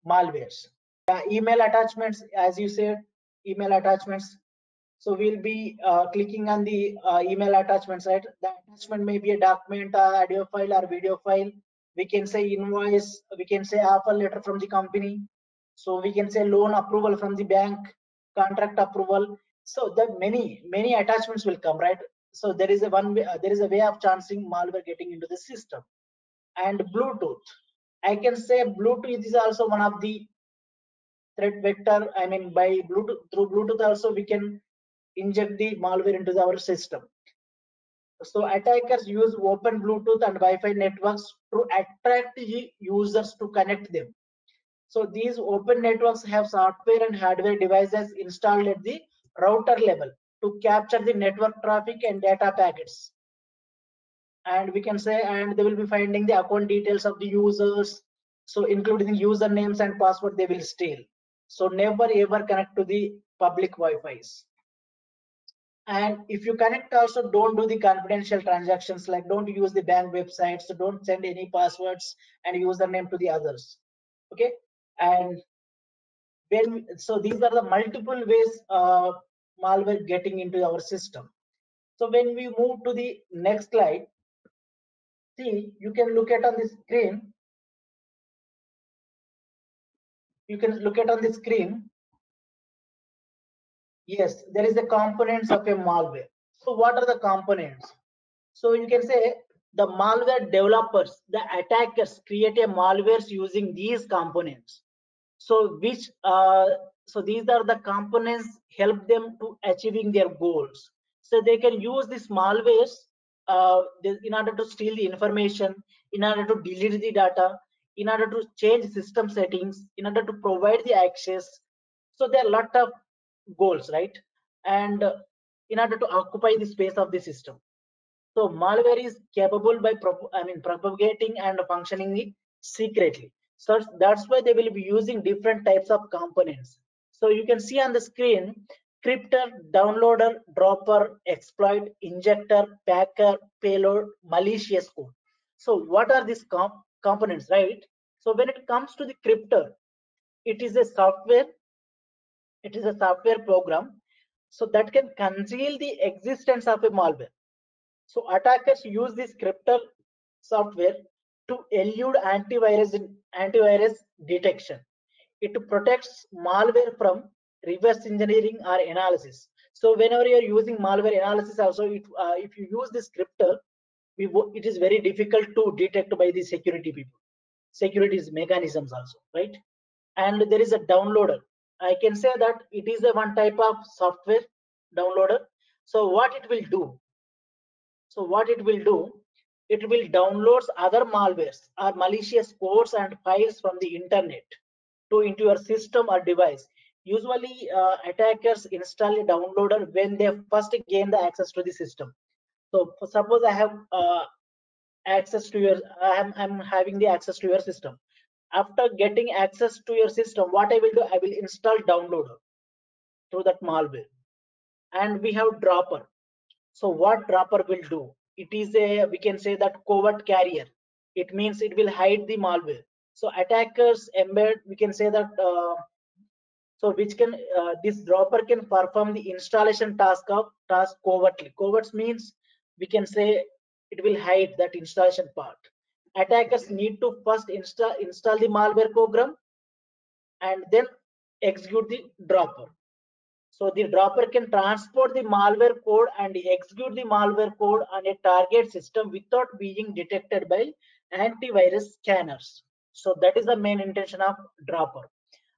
malwares. Uh, email attachments, as you said, email attachments. So we'll be uh, clicking on the uh, email attachments, right? The attachment may be a document, uh, audio file, or video file. We can say invoice. We can say offer letter from the company. So we can say loan approval from the bank, contract approval. So the many, many attachments will come, right? So there is a one way, uh, there is a way of chancing malware getting into the system. And Bluetooth, I can say Bluetooth is also one of the threat vector. I mean, by Bluetooth, through Bluetooth also we can inject the malware into our system. So attackers use open Bluetooth and Wi-Fi networks to attract users to connect them. So these open networks have software and hardware devices installed at the router level to capture the network traffic and data packets. And we can say, and they will be finding the account details of the users. So including usernames and password, they will steal. So never ever connect to the public Wi-Fi's. And if you connect also, don't do the confidential transactions, like don't use the bank websites, so don't send any passwords and username to the others, okay? And when, so these are the multiple ways uh, malware getting into our system. So when we move to the next slide, see, you can look at on the screen. You can look at on the screen. Yes, there is the components of a malware. So what are the components? So you can say the malware developers, the attackers create a malware using these components. So which, uh, so these are the components help them to achieving their goals. So they can use this malware uh, in order to steal the information, in order to delete the data, in order to change system settings, in order to provide the access. So there are a lot of goals, right? And uh, in order to occupy the space of the system. So malware is capable by prop I mean propagating and functioning secretly. So that's why they will be using different types of components. So you can see on the screen, cryptor, downloader, dropper, exploit, injector, packer, payload, malicious code. So what are these comp components, right? So when it comes to the cryptor, it is a software It is a software program, so that can conceal the existence of a malware. So attackers use this cryptor software to elude antivirus antivirus detection. It protects malware from reverse engineering or analysis. So whenever you are using malware analysis, also it, uh, if you use this cryptor, we, it is very difficult to detect by the security people, security mechanisms also, right? And there is a downloader. I can say that it is a one type of software downloader. So what it will do? So what it will do? It will download other malwares or malicious codes and files from the internet to into your system or device. Usually uh, attackers install a downloader when they first gain the access to the system. So suppose I have uh, access to your, I'm, I'm having the access to your system. After getting access to your system, what I will do, I will install downloader. through that malware. And we have dropper. So what dropper will do? It is a, we can say that, covert carrier. It means it will hide the malware. So attackers embed, we can say that, uh, so which can, uh, this dropper can perform the installation task of task covertly. Covert means we can say it will hide that installation part. Attackers need to first install install the malware program and then execute the dropper. So the dropper can transport the malware code and execute the malware code on a target system without being detected by antivirus scanners. So that is the main intention of dropper.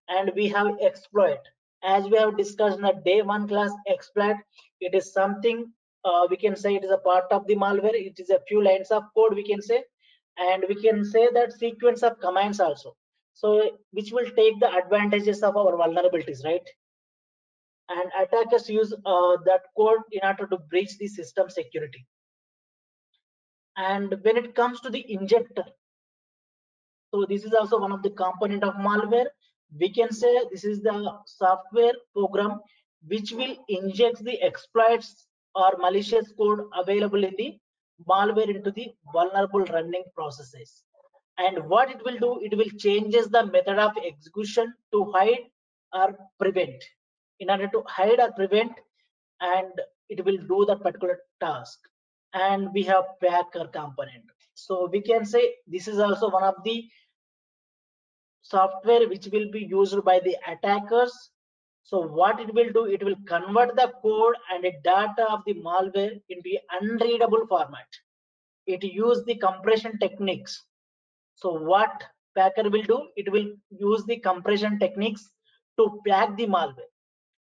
And we have exploit. As we have discussed in the day one class, exploit, it is something, uh, we can say it is a part of the malware. It is a few lines of code, we can say. And we can say that sequence of commands also. So which will take the advantages of our vulnerabilities, right? And attackers use uh, that code in order to breach the system security. And when it comes to the injector, so this is also one of the component of malware. We can say this is the software program which will inject the exploits or malicious code available in the malware into the vulnerable running processes. And what it will do, it will changes the method of execution to hide or prevent. In order to hide or prevent, and it will do that particular task. And we have packer component. So we can say this is also one of the software which will be used by the attackers. So what it will do, it will convert the code and the data of the malware into unreadable format. It uses the compression techniques. So what packer will do, it will use the compression techniques to pack the malware.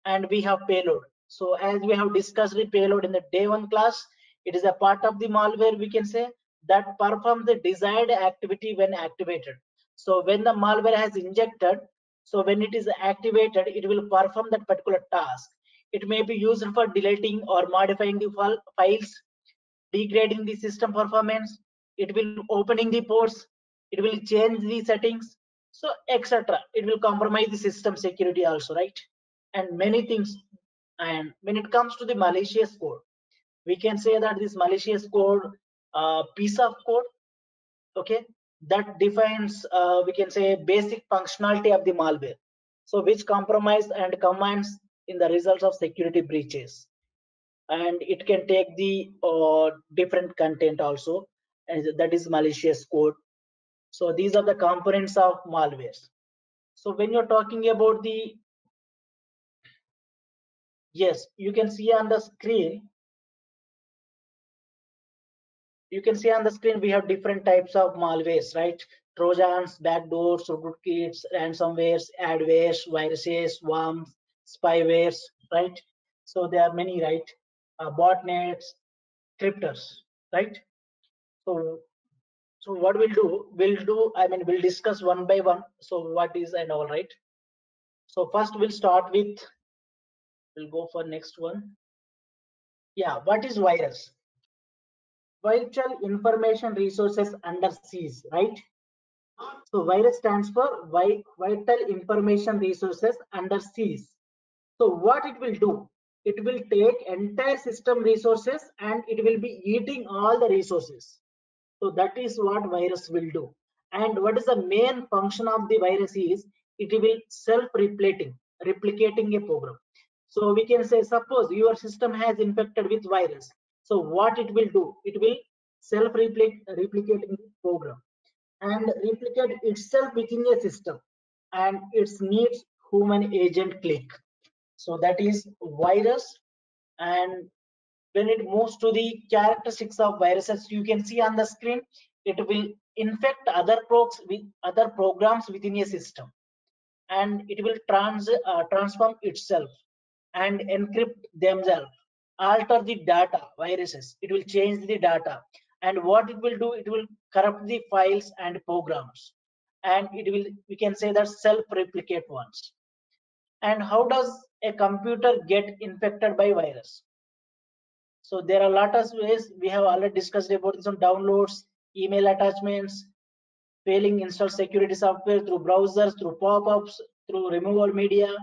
And we have payload. So as we have discussed the payload in the day one class, it is a part of the malware, we can say, that performs the desired activity when activated. So when the malware has injected, so when it is activated, it will perform that particular task. It may be used for deleting or modifying the files, degrading the system performance. It will opening the ports. It will change the settings. So et cetera. It will compromise the system security also, right? And many things. And when it comes to the malicious code, we can say that this malicious code, uh, piece of code, okay, that defines, uh, we can say, basic functionality of the malware, so which compromise and commands in the results of security breaches. And it can take the uh, different content also, and that is malicious code. So these are the components of malware. So when you're talking about the, yes, you can see on the screen, you can see on the screen we have different types of malwares, right? Trojans, backdoors, rootkits, ransomwares, adwares, viruses, worms, spywares, right? So there are many, right? Uh, botnets, cryptors, right? So, so what we'll do, we'll do, I mean, we'll discuss one by one. So what is and all, right? So first we'll start with, we'll go for next one. Yeah, what is virus? Virtual information resources under siege, right? So virus stands for vital information resources under siege. So what it will do, it will take entire system resources and it will be eating all the resources. So that is what virus will do. And what is the main function of the virus is, it will self-replicating, replicating a program. So we can say, suppose your system has infected with virus. So what it will do, it will self-replicate replicating the program and replicate itself within a system, and it needs human agent click. So that is virus. And when it moves to the characteristics of viruses, you can see on the screen, it will infect other procs with other programs within a system, and it will trans uh, transform itself and encrypt themselves. Alter the data, viruses, it will change the data. And what it will do, it will corrupt the files and programs, and it will, we can say that, self-replicate ones. And how does a computer get infected by virus? So there are a lot of ways. We have already discussed about some downloads, email attachments, failing install security software through browsers, through pop-ups, through removal media,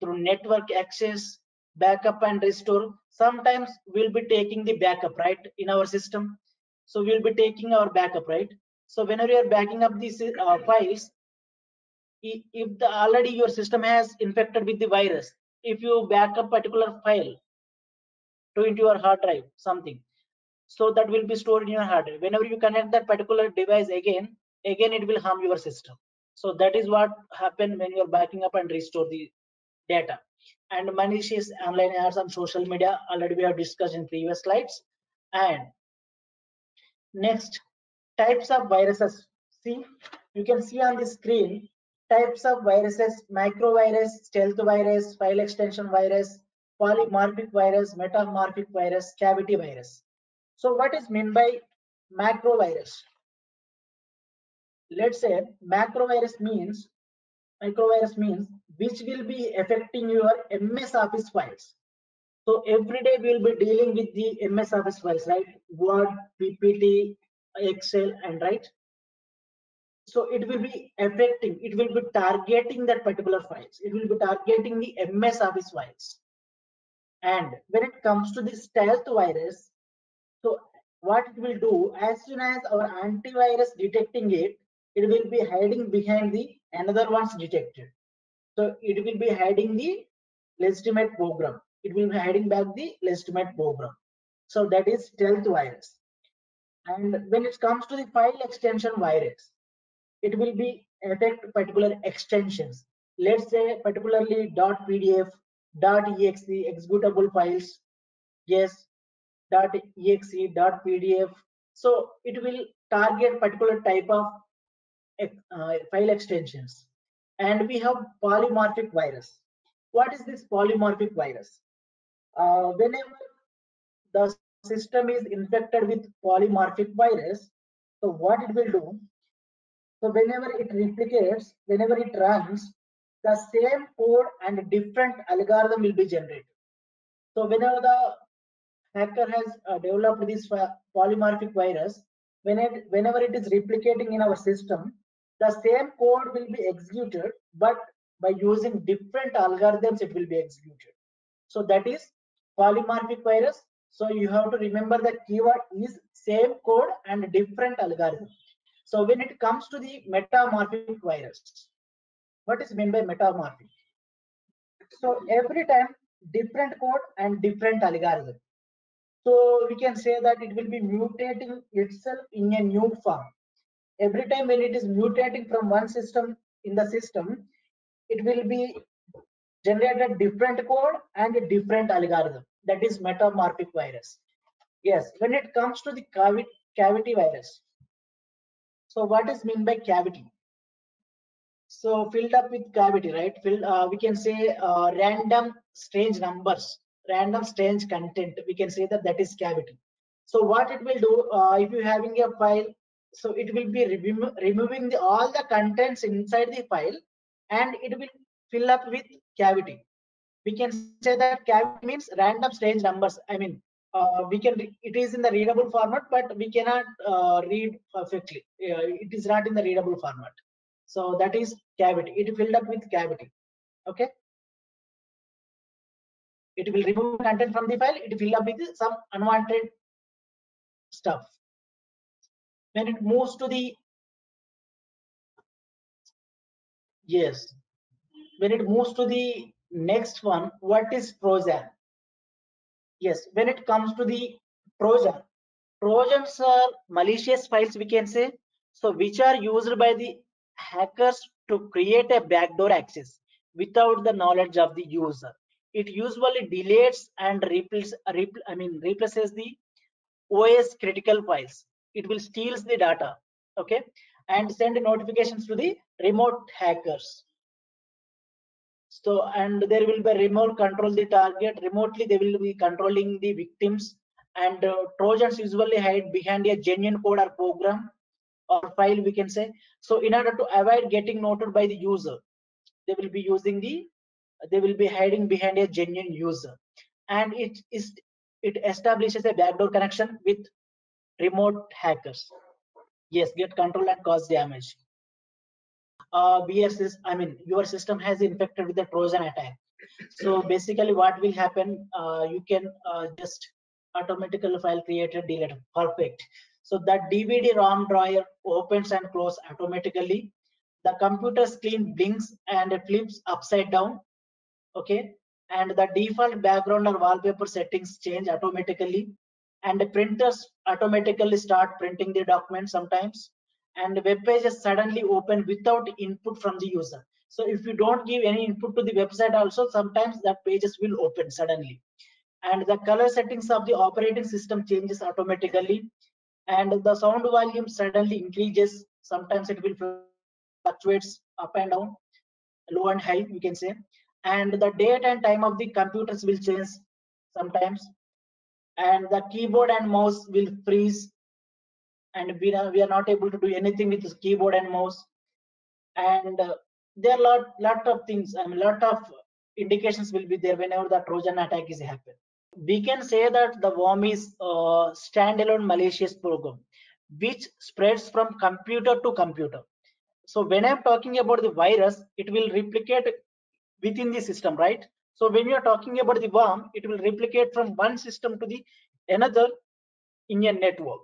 through network access, backup and restore. Sometimes we'll be taking the backup, right, in our system. So we'll be taking our backup, right? So whenever you're backing up these uh, files, if the already your system has infected with the virus, if you back up particular file to into your hard drive, something, so that will be stored in your hard drive. Whenever you connect that particular device again, again it will harm your system. So that is what happens when you are backing up and restore the data. And malicious online errors on social media already we have discussed in previous slides. And next, types of viruses. See, you can see on the screen types of viruses: microvirus, stealth virus, file extension virus, polymorphic virus, metamorphic virus, cavity virus. So what is meant by macrovirus? Let's say macrovirus means microvirus means which will be affecting your M S Office files. So every day we'll be dealing with the M S Office files, right? Word, P P T, Excel, and right. So it will be affecting, it will be targeting that particular files. It will be targeting the M S Office files. And when it comes to the stealth virus, so what it will do, as soon as our antivirus detecting it, it will be hiding behind the another one's detected. So it will be hiding the legitimate program. It will be hiding back the legitimate program. So that is stealth virus. And when it comes to the file extension virus, it will be affect particular extensions. Let's say particularly .pdf, .exe, executable files. Yes, .exe, .pdf. So it will target particular type of uh, file extensions. And we have polymorphic virus. What is this polymorphic virus? Uh, whenever the system is infected with polymorphic virus, so what it will do? So whenever it replicates, whenever it runs, the same code and different algorithm will be generated. So whenever the hacker has uh, developed this polymorphic virus, when it, whenever it is replicating in our system, the same code will be executed, but by using different algorithms, it will be executed. So that is polymorphic virus. So you have to remember the keyword is same code and different algorithm. So when it comes to the metamorphic virus, what is meant by metamorphic? So every time different code and different algorithm. So we can say that it will be mutating itself in a new form. Every time when it is mutating from one system in the system, it will be generated different code and a different algorithm. That is metamorphic virus. Yes, when it comes to the cavity, cavity virus. So what is meant by cavity? So filled up with cavity, right? Filled, uh, we can say uh, random strange numbers, random strange content. We can say that that is cavity. So what it will do, uh, if you're having a file, so it will be remo removing the, all the contents inside the file, and it will fill up with cavity. We can say that cavity means random strange numbers. I mean, uh, we can, it is in the readable format, but we cannot uh, read perfectly. Uh, it is not in the readable format. So that is cavity. It filled up with cavity. Okay. It will remove content from the file. It filled up with some unwanted stuff. When it moves to the yes. When it moves to the next one, what is Trojan? Yes, when it comes to the Trojan, Trojans are malicious files, we can say, so which are used by the hackers to create a backdoor access without the knowledge of the user. It usually deletes and replaces, I mean, replaces the O S critical files. It will steal the data, okay, and send notifications to the remote hackers. So, and there will be remote control the target remotely. They will be controlling the victims, and uh, Trojans usually hide behind a genuine code or program or file, we can say. So in order to avoid getting noted by the user, they will be using the they will be hiding behind a genuine user, and it is it establishes a backdoor connection with remote hackers. Yes, get control and cause damage. Uh, B S S, I mean, your system has infected with the Trojan attack. So basically what will happen, uh, you can uh, just automatically file created delete. Perfect. So that D V D ROM drawer opens and closes automatically. The computer screen blinks and it flips upside down. Okay. And the default background or wallpaper settings change automatically. And the printers automatically start printing the document sometimes. And the web pages suddenly open without input from the user. So if you don't give any input to the website also, sometimes that pages will open suddenly. And the color settings of the operating system changes automatically. And the sound volume suddenly increases. Sometimes it will fluctuates up and down, low and high, you can say. And the date and time of the computers will change sometimes. And the keyboard and mouse will freeze. And we are, we are not able to do anything with this keyboard and mouse. And uh, there are lot, lot of things, I mean, lot of indications will be there whenever the Trojan attack is happened. We can say that the worm is a uh, standalone malicious program, which spreads from computer to computer. So when I'm talking about the virus, it will replicate within the system, right? So when you're talking about the worm, it will replicate from one system to the another in your network.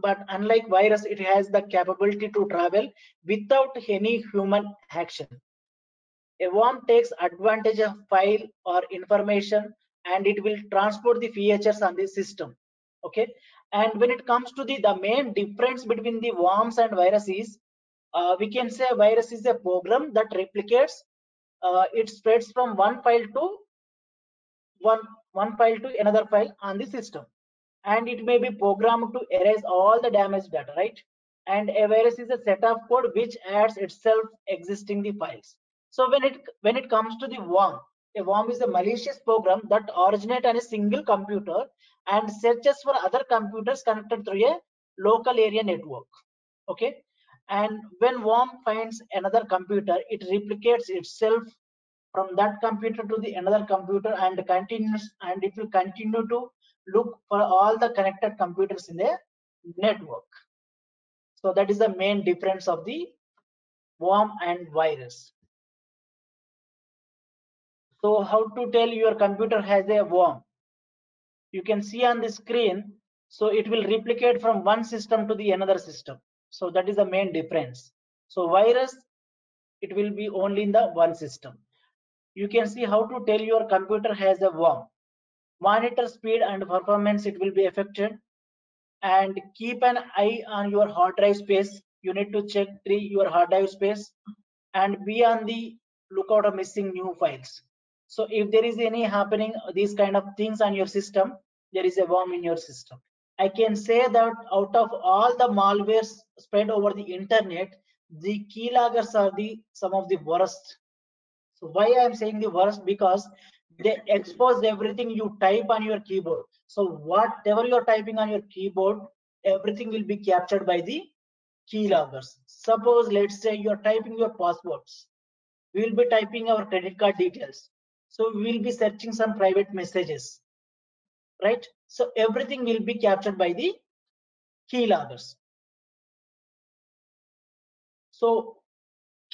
But unlike virus, it has the capability to travel without any human action. A worm takes advantage of file or information and it will transport the features on the system. Okay. And when it comes to the, the main difference between the worms and viruses, uh, we can say a virus is a program that replicates, uh, it spreads from one file to one, one file to another file on the system. And it may be programmed to erase all the damaged data, right? And a virus is a set of code which adds itself existing the files. So when it when it comes to the worm, a worm is a malicious program that originates on a single computer and searches for other computers connected through a local area network. Okay. And when worm finds another computer, it replicates itself from that computer to the another computer and continues, and it will continue to look for all the connected computers in the network. So that is the main difference of the worm and virus. So how to tell your computer has a worm? You can see on the screen. So it will replicate from one system to the another system. So that is the main difference. So virus, it will be only in the one system. You can see how to tell your computer has a worm. Monitor speed and performance, it will be affected. And keep an eye on your hard drive space. You need to check your hard drive space and be on the lookout of missing new files. So if there is any happening, these kind of things on your system, there is a worm in your system. I can say that out of all the malwares spread over the internet, the keyloggers are the some of the worst. So why I am saying the worst? Because they expose everything you type on your keyboard. So whatever you're typing on your keyboard, everything will be captured by the keyloggers. Suppose, let's say you're typing your passwords. We will be typing our credit card details. So we will be searching some private messages, right? So everything will be captured by the keyloggers. So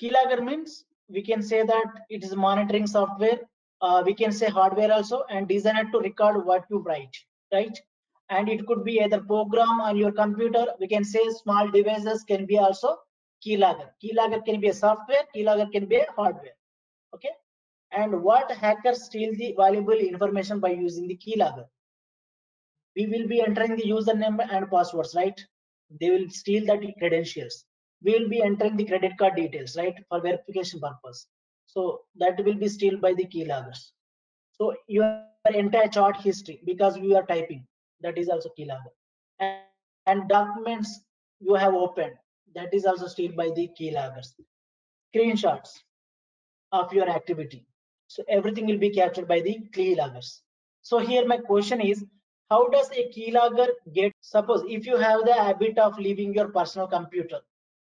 keylogger means we can say that it is monitoring software. Uh, we can say hardware also, and designed to record what you write, right? And it could be either program on your computer. We can say small devices can be also keylogger. Keylogger can be a software, keylogger can be a hardware. Okay. And what hackers steal the valuable information by using the keylogger? We will be entering the username and passwords, right? They will steal that credentials. We will be entering the credit card details, right, for verification purpose. So that will be steal by the keyloggers. So your entire chart history, because we are typing, that is also keylogger. And, and documents you have opened, that is also steal by the keyloggers. Screenshots of your activity. So everything will be captured by the keyloggers. So here my question is, how does a keylogger get, suppose if you have the habit of leaving your personal computer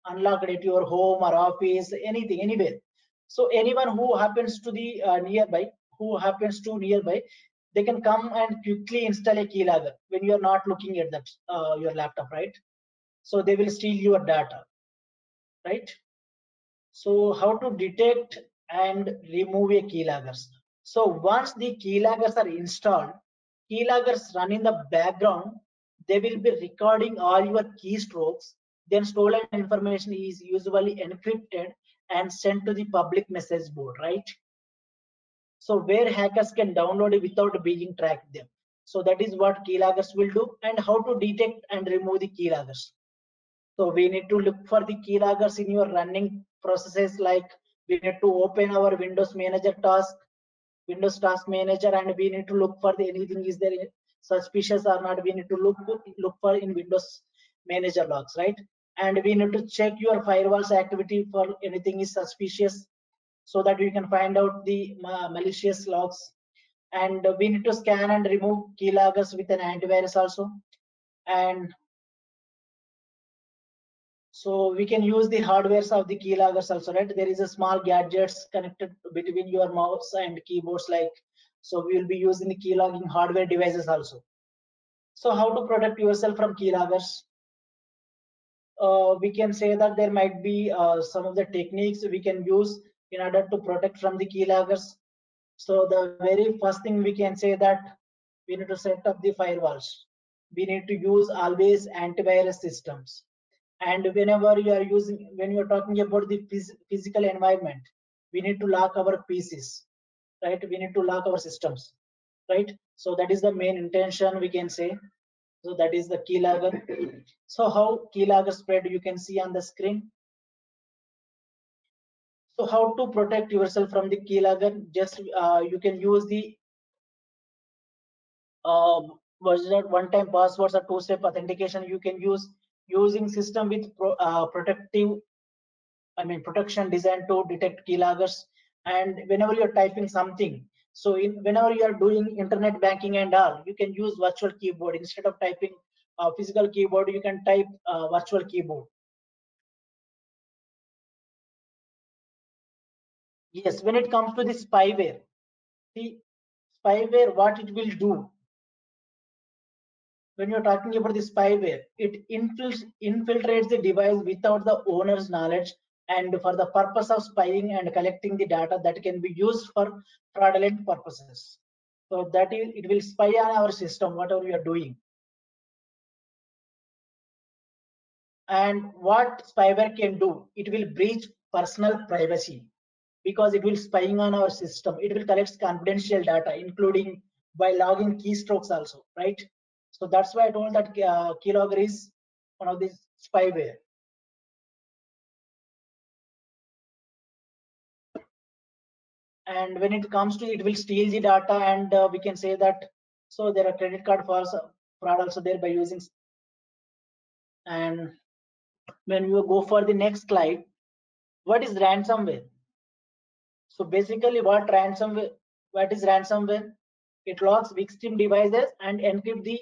unlocked at your home or office, anything, anywhere. So anyone who happens to the uh, nearby, who happens to nearby, they can come and quickly install a keylogger when you are not looking at that uh, your laptop, right? So they will steal your data, right? So how to detect and remove a keyloggers. So once the keyloggers are installed, keyloggers run in the background. They will be recording all your keystrokes. Then stolen information is usually encrypted and sent to the public message board, right? So where hackers can download it without being tracked them. So that is what keyloggers will do, and how to detect and remove the keyloggers. So we need to look for the keyloggers in your running processes, like we need to open our Windows Manager task, Windows Task Manager, and we need to look for the anything is there suspicious or not. We need to look look for in Windows Manager logs, right? And we need to check your firewall's activity for anything is suspicious, so that we can find out the uh, malicious logs. And we need to scan and remove keyloggers with an antivirus also. And so we can use the hardwares of the keyloggers also, right? There is a small gadgets connected between your mouse and keyboards, like, so we will be using the keylogging hardware devices also. So how to protect yourself from keyloggers? Uh, we can say that there might be uh, some of the techniques we can use in order to protect from the keyloggers. So the very first thing we can say that we need to set up the firewalls. We need to use always antivirus systems. And whenever you are using, when you are talking about the physical environment, we need to lock our P Cs, right? We need to lock our systems, right? So that is the main intention we can say. So that is the keylogger. So how keylogger spread, you can see on the screen. So how to protect yourself from the keylogger? Just uh, you can use the uh, one-time passwords or two-step authentication. You can use using system with pro, uh, protective, I mean protection designed to detect keyloggers. And whenever you're typing something, so in, whenever you are doing internet banking and all, you can use virtual keyboard instead of typing uh, physical keyboard. You can type uh, virtual keyboard. Yes, when it comes to the spyware, the spyware, what it will do? When you're talking about the spyware, it infiltrates the device without the owner's knowledge and for the purpose of spying and collecting the data that can be used for fraudulent purposes. So that it will spy on our system, whatever we are doing. And what spyware can do? It will breach personal privacy, because it will spying on our system. It will collect confidential data, including by logging keystrokes also, right? So that's why I told that uh, keylogger is one of the spyware. And when it comes to, it will steal the data, and uh, we can say that, so there are credit card fraud also there by using. And when we go for the next slide, what is ransomware? So basically what ransomware, what is ransomware? It locks victim devices and encrypt the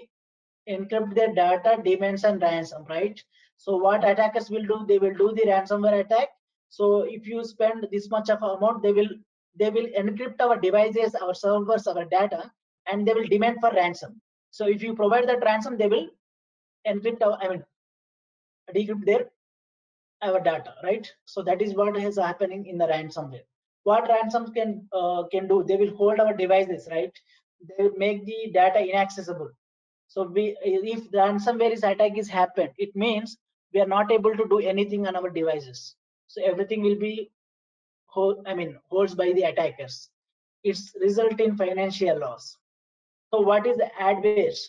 encrypt their data, demands and ransom, right? So what attackers will do, they will do the ransomware attack. So if you spend this much of amount, they will they will encrypt our devices, our servers, our data, and they will demand for ransom. So if you provide that ransom, they will encrypt our, I mean decrypt their our data, right? So that is what is happening in the ransomware. What ransoms can uh, can do, they will hold our devices, right? They will make the data inaccessible. So we, if the ransomware is attack is happened, it means we are not able to do anything on our devices. So everything will be, hold, I mean, holds by the attackers. It's result in financial loss. So what is the adwares?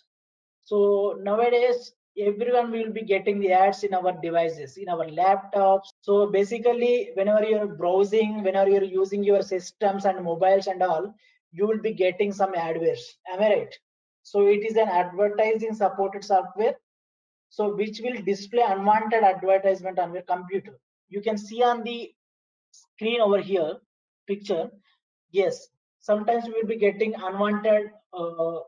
So nowadays, everyone will be getting the ads in our devices, in our laptops. So basically, whenever you're browsing, whenever you're using your systems and mobiles and all, you will be getting some adwares, am I right? So it is an advertising supported software, so which will display unwanted advertisement on your computer. You can see on the screen over here picture. Yes, sometimes we will be getting unwanted uh,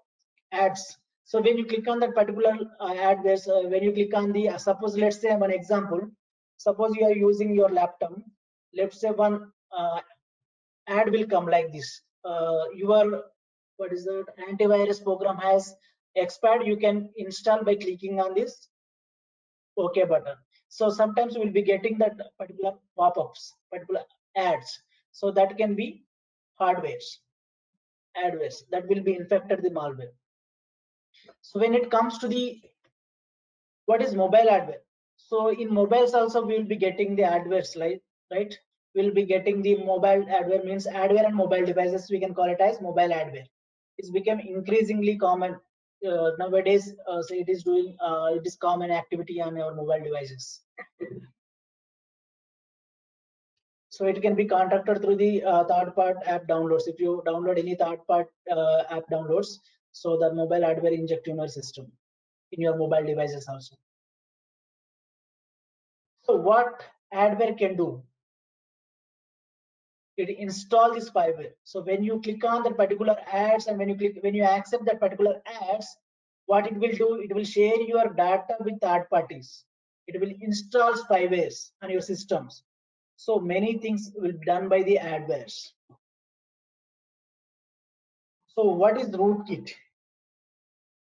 ads. So when you click on that particular uh, adwares, uh, when you click on the uh, suppose, let's say one example, suppose you are using your laptop, let's say one uh, ad will come like this. Uh, your what is that antivirus program has expired, you can install by clicking on this OK button. So sometimes we'll be getting that particular pop-ups, particular ads. So that can be hardwares, adwares that will be infected the malware. So when it comes to the what is mobile adware, so in mobiles also we will be getting the adware slide, right? We'll be getting the mobile adware, means adware and mobile devices, we can call it as mobile adware. It's become increasingly common uh, nowadays. Uh, so it is doing uh, it is common activity on our mobile devices. So it can be contracted through the uh, third part app downloads. If you download any third part uh, app downloads, so the mobile adware inject in your system, in your mobile devices also. So what adware can do? It install this spyware. So when you click on that particular ads and when you click, when you accept that particular ads, what it will do? It will share your data with third parties. It will install spywares on your systems. So many things will be done by the adwares. So what is rootkit?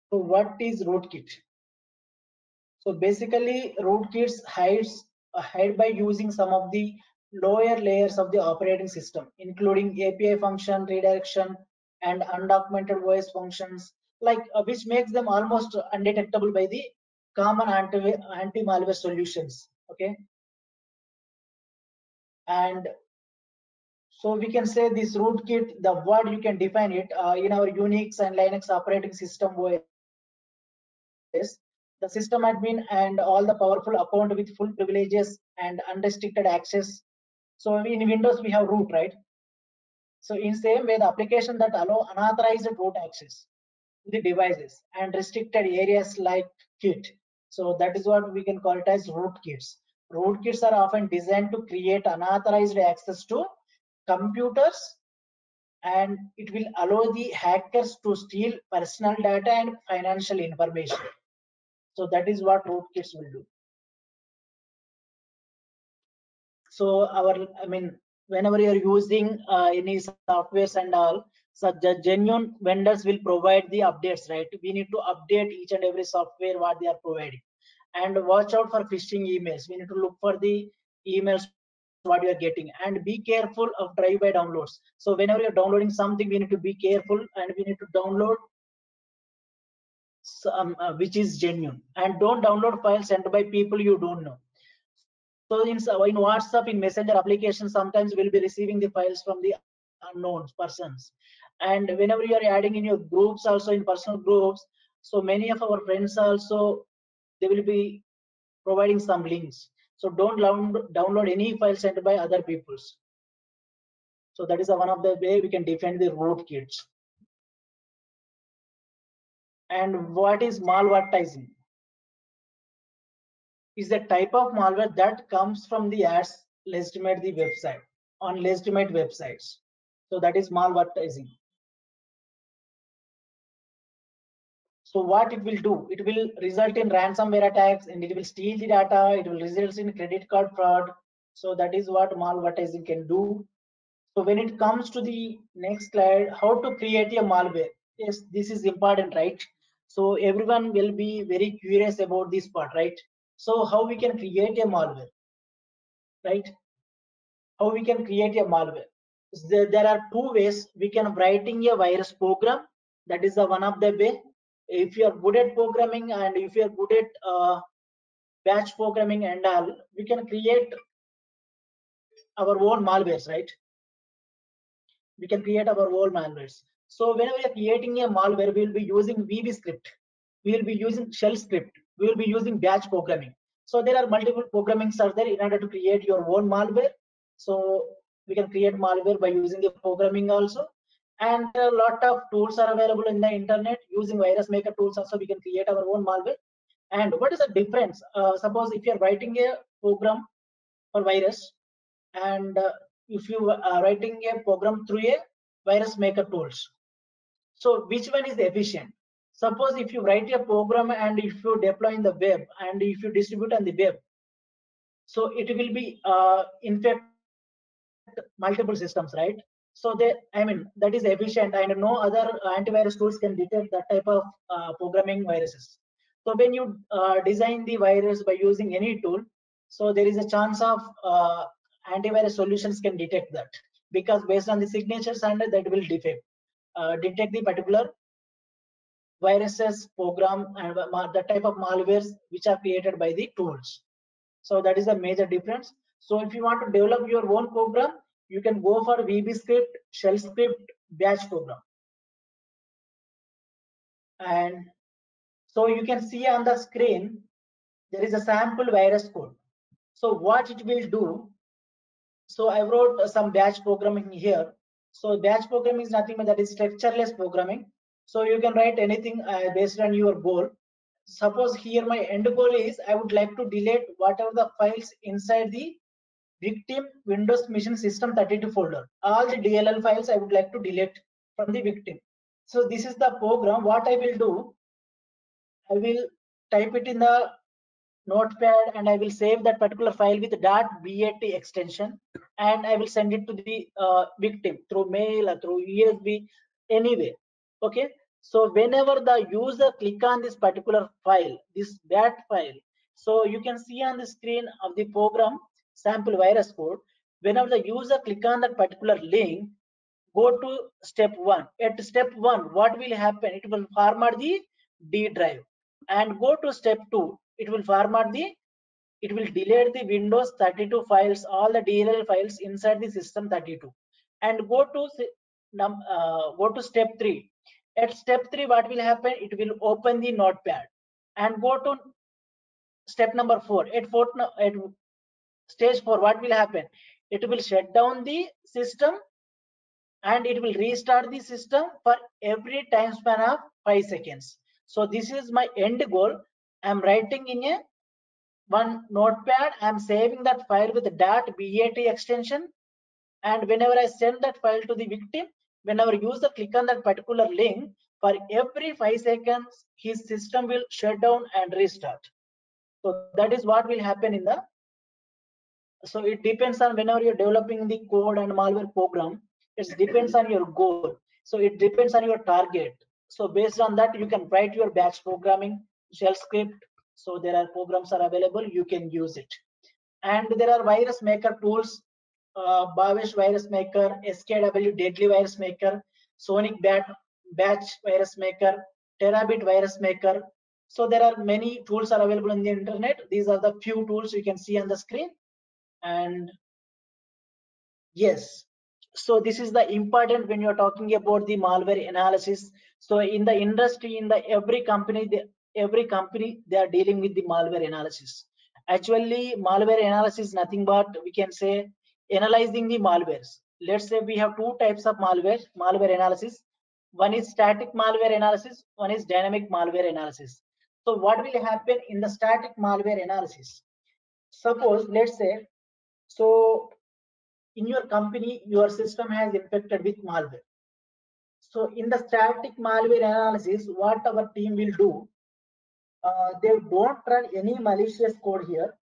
So what is rootkit? So basically, rootkits hides uh, hide by using some of the lower layers of the operating system, including A P I function, redirection, and undocumented voice functions, like uh, which makes them almost undetectable by the common anti-malware solutions. Okay, and so we can say this rootkit, the word you can define it uh, in our Unix and Linux operating system O S. The system admin and all the powerful account with full privileges and unrestricted access. So in Windows we have root, right? So in same way, the application that allow unauthorized root access to the devices and restricted areas like kit. So that is what we can call it as rootkits. Rootkits are often designed to create unauthorized access to computers, and it will allow the hackers to steal personal data and financial information. So that is what rootkits will do. So our, I mean, whenever you are using uh, any softwares and all, such so genuine vendors will provide the updates, right? We need to update each and every software what they are providing, and watch out for phishing emails. We need to look for the emails what you are getting, and be careful of drive-by downloads. So whenever you are downloading something, we need to be careful, and we need to download some, uh, which is genuine, and don't download files sent by people you don't know. So in, in WhatsApp, in Messenger application, sometimes we'll be receiving the files from the unknown persons. And whenever you are adding in your groups, also in personal groups, so many of our friends also, they will be providing some links. So don't download any files sent by other peoples. So that is one of the way we can defend the rootkits. And what is malvertising? Is the type of malware that comes from the ads legitimate the website on legitimate websites. So that is malvertising. So what it will do? It will result in ransomware attacks, and it will steal the data. It will result in credit card fraud. So that is what malvertising can do. So when it comes to the next slide, how to create a malware? Yes, this is important, right? So everyone will be very curious about this part, right? So how we can create a malware, right? How we can create a malware? There, there are two ways we can writing a virus program. That is the one of the way. If you are good at programming and if you are good at uh, batch programming and all, we can create our own malwares, right? We can create our own malwares. So whenever we are creating a malware, we will be using V B script. We will be using shell script. We will be using batch programming. So there are multiple programmings are there in order to create your own malware. So we can create malware by using the programming also. And a lot of tools are available in the internet. Using virus maker tools also, we can create our own malware. And what is the difference? Uh, suppose if you are writing a program for virus, and uh, if you are writing a program through a virus maker tools. So which one is efficient? Suppose if you write a program and if you deploy in the web and if you distribute on the web, so it will be uh, infect multiple systems, right? So they, I mean, that is efficient, and no other antivirus tools can detect that type of uh, programming viruses. So when you uh, design the virus by using any tool, so there is a chance of uh, antivirus solutions can detect that because based on the signature standard that will defect, uh, detect the particular viruses, program, and the type of malwares which are created by the tools. So that is a major difference. So if you want to develop your own program, you can go for V B script, shell script, batch program. And so you can see on the screen, there is a sample virus code. So what it will do, so I wrote some batch programming here. So batch programming is nothing but that is structureless programming. So you can write anything uh, based on your goal. Suppose here my end goal is I would like to delete whatever the files inside the victim Windows Mission System thirty-two folder. All the D L L files I would like to delete from the victim. So this is the program. What I will do, I will type it in the notepad and I will save that particular file with .bat extension, and I will send it to the uh, victim through mail or through U S B, anyway. Okay, so whenever the user click on this particular file, this bat file, so you can see on the screen of the program sample virus code, whenever the user click on that particular link, go to step one. At step one, what will happen? It will format the D drive, and go to step two. It will format the, it will delete the Windows thirty-two files, all the D L L files inside the system thirty-two, and go to uh, go to step three. At step three, what will happen? It will open the notepad and go to step number four. At fourth, at stage four, what will happen? It will shut down the system and it will restart the system for every time span of five seconds. So this is my end goal. I'm writing in a one notepad. I'm saving that file with .bat extension, and whenever I send that file to the victim, whenever user click on that particular link, for every five seconds, his system will shut down and restart. So that is what will happen in the. So it depends on whenever you're developing the code and malware program. It depends on your goal. So it depends on your target. So based on that, you can write your batch programming, shell script. So there are programs are available. You can use it. And there are virus maker tools. Uh, Bavish virus maker, S K W deadly virus maker, sonic bat, batch virus maker, terabit virus maker. So there are many tools are available on the internet. These are the few tools you can see on the screen. And yes, so this is the important when you're talking about the malware analysis. So in the industry, in the every company, they, every company they are dealing with the malware analysis. Actually, malware analysis is nothing but we can say analyzing the malwares. Let's say we have two types of malware malware analysis. One is static malware analysis, one is dynamic malware analysis. So what will happen in the static malware analysis? Suppose, let's say, so in your company your system has infected with malware. So in the static malware analysis, what our team will do, uh, they don't run any malicious code here.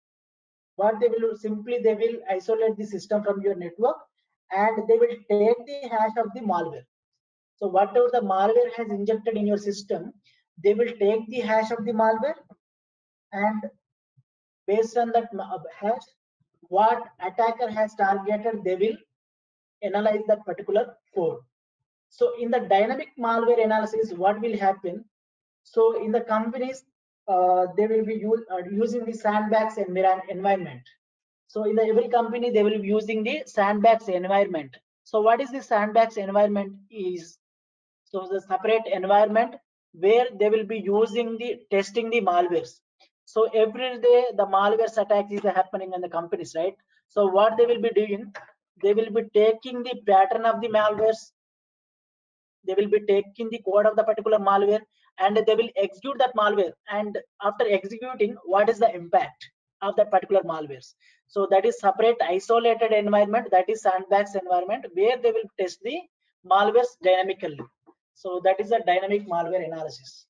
What they will do, simply they will isolate the system from your network and they will take the hash of the malware. So whatever the malware has injected in your system, they will take the hash of the malware, and based on that hash, what attacker has targeted, they will analyze that particular code. So in the dynamic malware analysis, what will happen? So in the companies, Uh, they will be use, uh, using the sandbox environment. So in the, every company, they will be using the sandbox environment. So what is the sandbox environment is? So the separate environment where they will be using the testing the malwares. So every day the malware attacks is happening in the companies, right? So what they will be doing, they will be taking the pattern of the malwares. They will be taking the code of the particular malware, and they will execute that malware, and after executing, what is the impact of that particular malwares? So that is separate isolated environment, that is sandbox environment, where they will test the malwares dynamically. So that is a dynamic malware analysis.